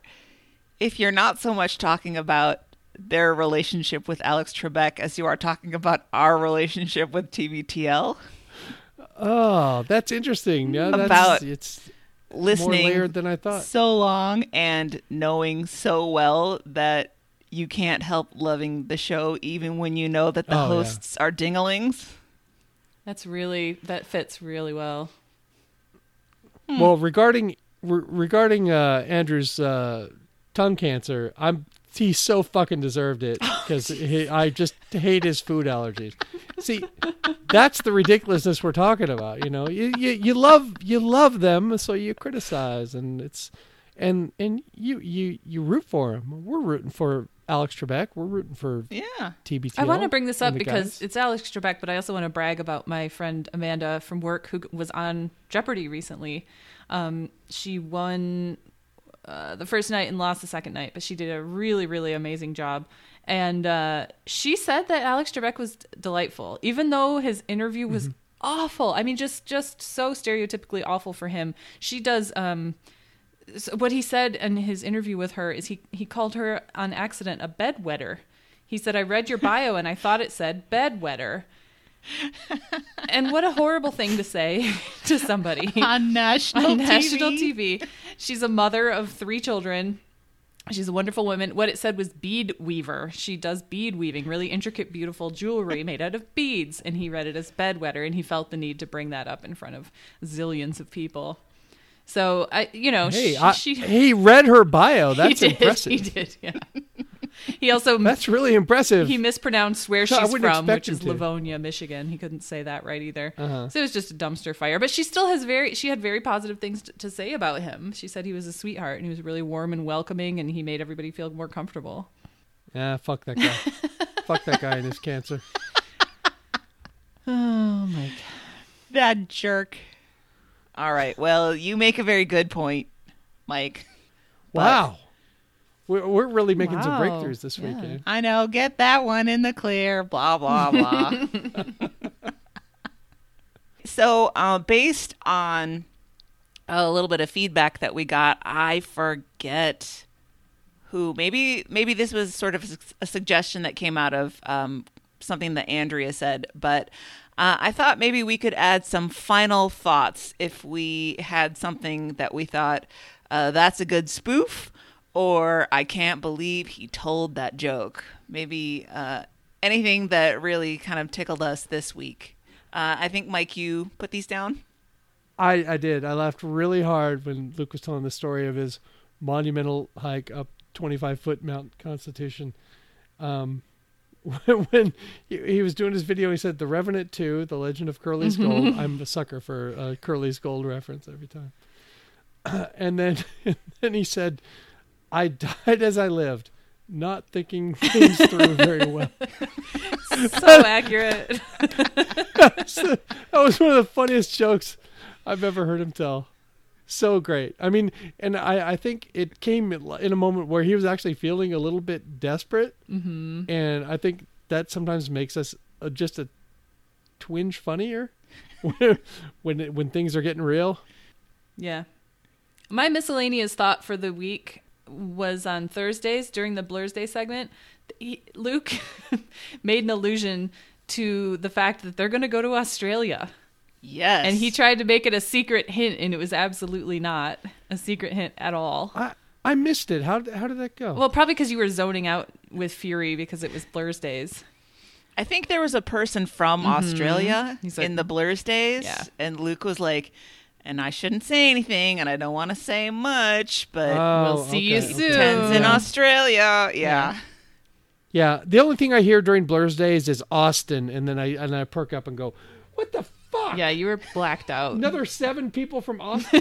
if you're not so much talking about their relationship with Alex Trebek as you are talking about our relationship with T B T L. Oh, that's interesting. Yeah, that's, about it's listening more layered than I thought. So long and knowing so well that you can't help loving the show, even when you know that the oh, hosts yeah. are dinglings. That's really that fits really well. Hmm. Well, regarding re- regarding uh, Andrew's uh, tongue cancer, I'm he so fucking deserved it because I just hate his food allergies. See, that's the ridiculousness we're talking about. You know, you, you you love you love them, so you criticize, and it's and and you you you root for them. We're rooting for Alex Trebek. We're rooting for yeah. T B T L. I want to bring this up because guys. It's Alex Trebek, but I also want to brag about my friend Amanda from work who was on Jeopardy recently. Um, she won uh, the first night and lost the second night, but she did a really really amazing job. And uh, she said that Alex Trebek was d- delightful, even though his interview was mm-hmm. awful. I mean, just just so stereotypically awful for him. She does um, so what he said in his interview with her is he, he called her on accident a bedwetter. He said, I read your bio and I thought it said bedwetter. And what a horrible thing to say to somebody on national on T V. National T V. She's a mother of three children. She's a wonderful woman. What it said was bead weaver. She does bead weaving, really intricate, beautiful jewelry made out of beads. And he read it as bedwetter, and he felt the need to bring that up in front of zillions of people. So, I, you know, hey, she, I, she... He read her bio. That's he did, impressive. He did, yeah. He also... That's really impressive. He mispronounced where so she's from, which is to. Livonia, Michigan. He couldn't say that right either. Uh-huh. So it was just a dumpster fire. But she still has very... She had very positive things to, to say about him. She said he was a sweetheart, and he was really warm and welcoming, and he made everybody feel more comfortable. Yeah, fuck that guy. Fuck that guy and his cancer. Oh, my God. That jerk. All right. Well, you make a very good point, Mike. Wow. We're, we're really making wow. some breakthroughs this yeah. weekend. I know. Get that one in the clear. Blah, blah, blah. So uh, based on a little bit of feedback that we got, I forget who. Maybe maybe this was sort of a suggestion that came out of um, something that Andrea said, but... Uh, I thought maybe we could add some final thoughts if we had something that we thought, uh, that's a good spoof, or I can't believe he told that joke. Maybe uh, anything that really kind of tickled us this week. Uh, I think, Mike, you put these down? I, I did. I laughed really hard when Luke was telling the story of his monumental hike up twenty-five foot Mount Constitution. Um When he, he was doing his video, he said, "The Revenant two, The Legend of Curly's Gold." Mm-hmm. I'm a sucker for a Curly's Gold reference every time. Uh, and then and then he said, "I died as I lived, not thinking things through very well." So accurate. That was one of the funniest jokes I've ever heard him tell. So great. I mean, and I, I think it came in a moment where he was actually feeling a little bit desperate. Mm-hmm. And I think that sometimes makes us just a twinge funnier when it, when things are getting real. Yeah. My miscellaneous thought for the week was on Thursdays during the Blursday segment. He, Luke made an allusion to the fact that they're going to go to Australia. Yes. And he tried to make it a secret hint, and it was absolutely not a secret hint at all. I, I missed it. How how did that go? Well, probably because you were zoning out with fury because it was Blursdays. I think there was a person from mm-hmm. Australia like, in the Blursdays, yeah. and Luke was like, and I shouldn't say anything, and I don't want to say much, but oh, we'll see okay, you soon. Ten's in yeah. Australia. Yeah. yeah. Yeah. The only thing I hear during Blursdays is Austin, and then I and I perk up and go, what the fuck? Fuck. Yeah, you were blacked out. Another seven people from Austin.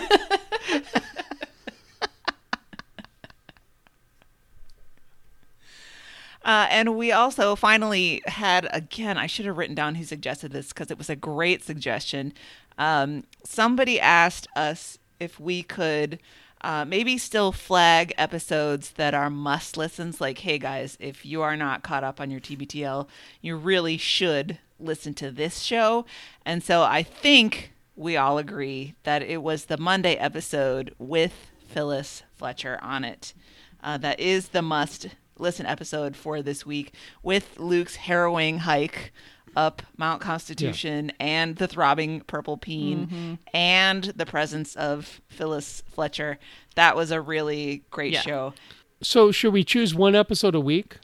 uh, and we also finally had, again, I should have written down who suggested this because it was a great suggestion. Um, somebody asked us if we could uh, maybe still flag episodes that are must listens. Like, hey, guys, if you are not caught up on your T B T L, you really should listen to this show. And so I think we all agree that it was the Monday episode with Phyllis Fletcher on it. Uh, that is the must listen episode for this week, with Luke's harrowing hike up Mount Constitution yeah. and the throbbing purple peen mm-hmm. and the presence of Phyllis Fletcher. That was a really great yeah. show. So should we choose one episode a week?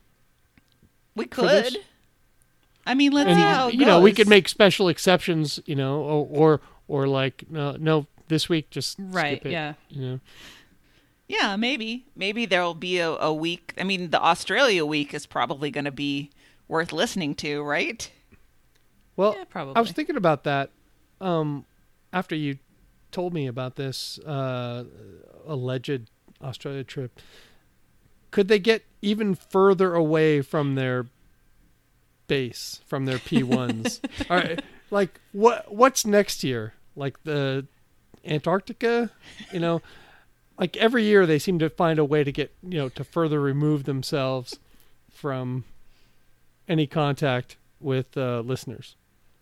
We could. I mean, let's and, see how it you goes. Know, we could make special exceptions, you know, or or, or like, no, no, this week, just right, skip it. Yeah. You know? Yeah, maybe. Maybe there'll be a, a week. I mean, the Australia week is probably going to be worth listening to, right? Well, yeah, probably. I was thinking about that um, after you told me about this uh, alleged Australia trip. Could they get even further away from their base, from their P ones? All right, like what what's next year? Like the Antarctica, you know? Like every year they seem to find a way to get, you know, to further remove themselves from any contact with uh listeners.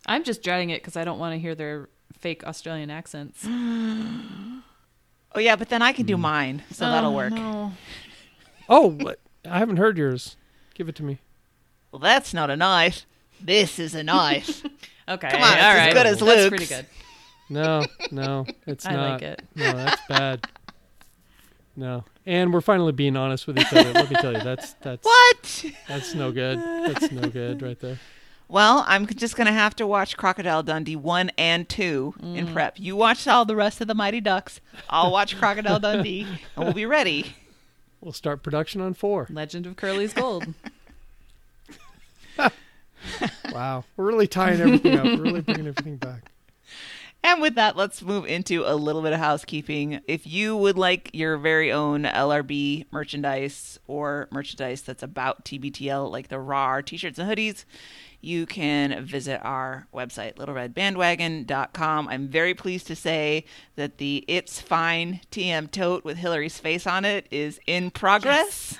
I'm just dreading it because I don't want to hear their fake Australian accents. Oh yeah, but then I can do mine, so oh, that'll work. No. Oh, I haven't heard yours. Give it to me. Well, that's not a knife. This is a knife. Okay. Come on, it's all as right. good as Luke's. That's pretty good. No, no, it's I not. I like it. No, that's bad. No. And we're finally being honest with each other. Let me tell you, that's... that's what? That's no good. That's no good right there. Well, I'm just going to have to watch Crocodile Dundee one and two mm. in prep. You watch all the rest of the Mighty Ducks. I'll watch Crocodile Dundee, and we'll be ready. We'll start production on four. Legend of Curly's Gold. Wow. We're really tying everything up. We're really bringing everything back. And with that, let's move into a little bit of housekeeping. If you would like your very own L R B merchandise or merchandise that's about T B T L, like the raw t-shirts and hoodies, you can visit our website, little red bandwagon dot com. I'm very pleased to say that the It's Fine T M tote with Hillary's face on it is in progress. Yes.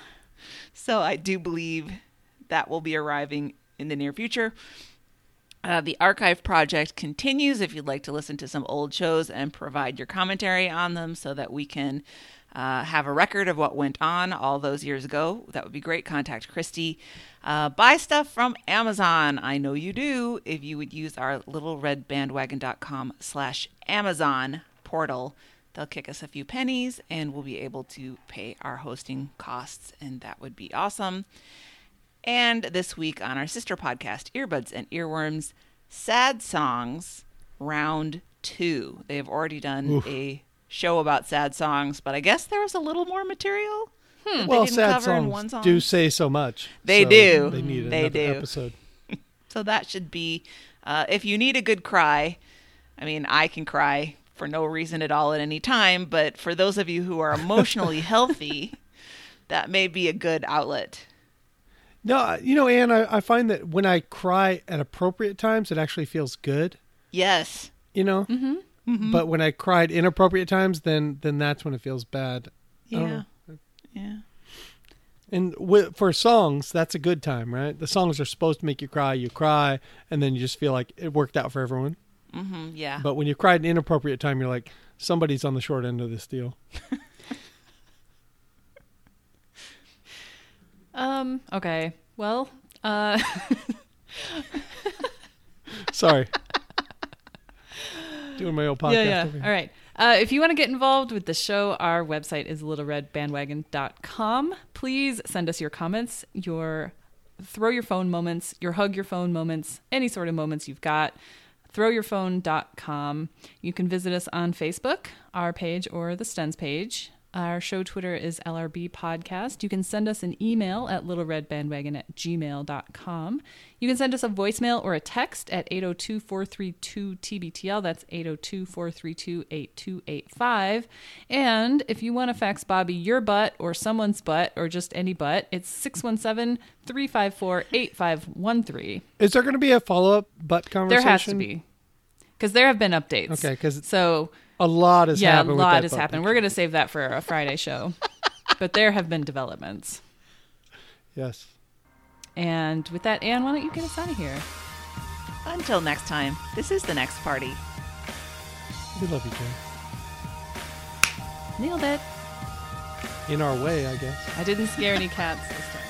So I do believe that will be arriving in the near future. Uh, the archive project continues if you'd like to listen to some old shows and provide your commentary on them so that we can uh, have a record of what went on all those years ago. That would be great. Contact Christy. Uh, buy stuff from Amazon. I know you do. If you would use our littleredbandwagon.com slash Amazon portal, they'll kick us a few pennies and we'll be able to pay our hosting costs, and that would be awesome. And this week on our sister podcast, Earbuds and Earworms, Sad Songs, Round two. They have already done Oof. a show about sad songs, but I guess there was a little more material hmm. that well, they didn't sad cover songs in one song. Do say so much. They so do. They need another they do. episode. So that should be, uh, if you need a good cry, I mean, I can cry for no reason at all at any time, but for those of you who are emotionally healthy, that may be a good outlet. No, you know, Anne, I, I find that when I cry at appropriate times, it actually feels good. Yes. You know? Mm-hmm. Mm-hmm. But when I cry at inappropriate times, then then that's when it feels bad. Yeah. Oh. Yeah. And w- for songs, that's a good time, right? The songs are supposed to make you cry. You cry, and then you just feel like it worked out for everyone. Mm-hmm. Yeah. But when you cry at an inappropriate time, you're like, somebody's on the short end of this deal. Um, okay. Well, uh, sorry. Doing my old podcast. Yeah, yeah. Over here. All right. Uh, if you want to get involved with the show, our website is little red bandwagon dot com. Please send us your comments, your throw your phone moments, your hug your phone moments, any sort of moments you've got. throw your phone dot com. You can visit us on Facebook, our page, or the Stens page. Our show Twitter is L R B Podcast. You can send us an email at littleredbandwagon at gmail dot com. You can send us a voicemail or a text at eight oh two, four three two, T B T L. That's eight oh two, four three two, eight two eight five. And if you want to fax Bobby your butt or someone's butt or just any butt, it's six one seven, three five four, eight five one three. Is there going to be a follow-up butt conversation? There has to be. Because there have been updates. Okay, because... So... A lot has yeah, happened. Yeah, a lot with that has book. happened. We're going to save that for a Friday show. But there have been developments. Yes. And with that, Anne, why don't you get us out of here? Until next time, this is The Next Party. We love you, Jane. Nailed it. In our way, I guess. I didn't scare any cats this time.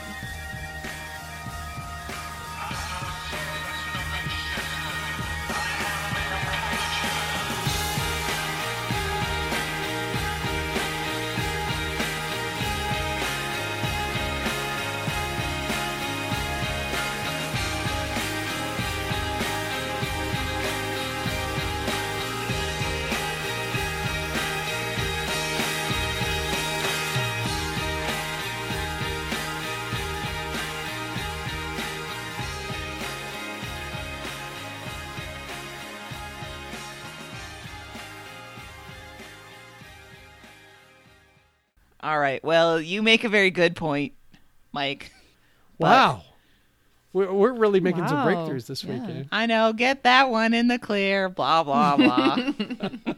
All right. Well, you make a very good point, Mike. Wow. We're, we're really making wow. some breakthrough this yeah. weekend. I know. Get that one in the clear. Blah, blah, blah.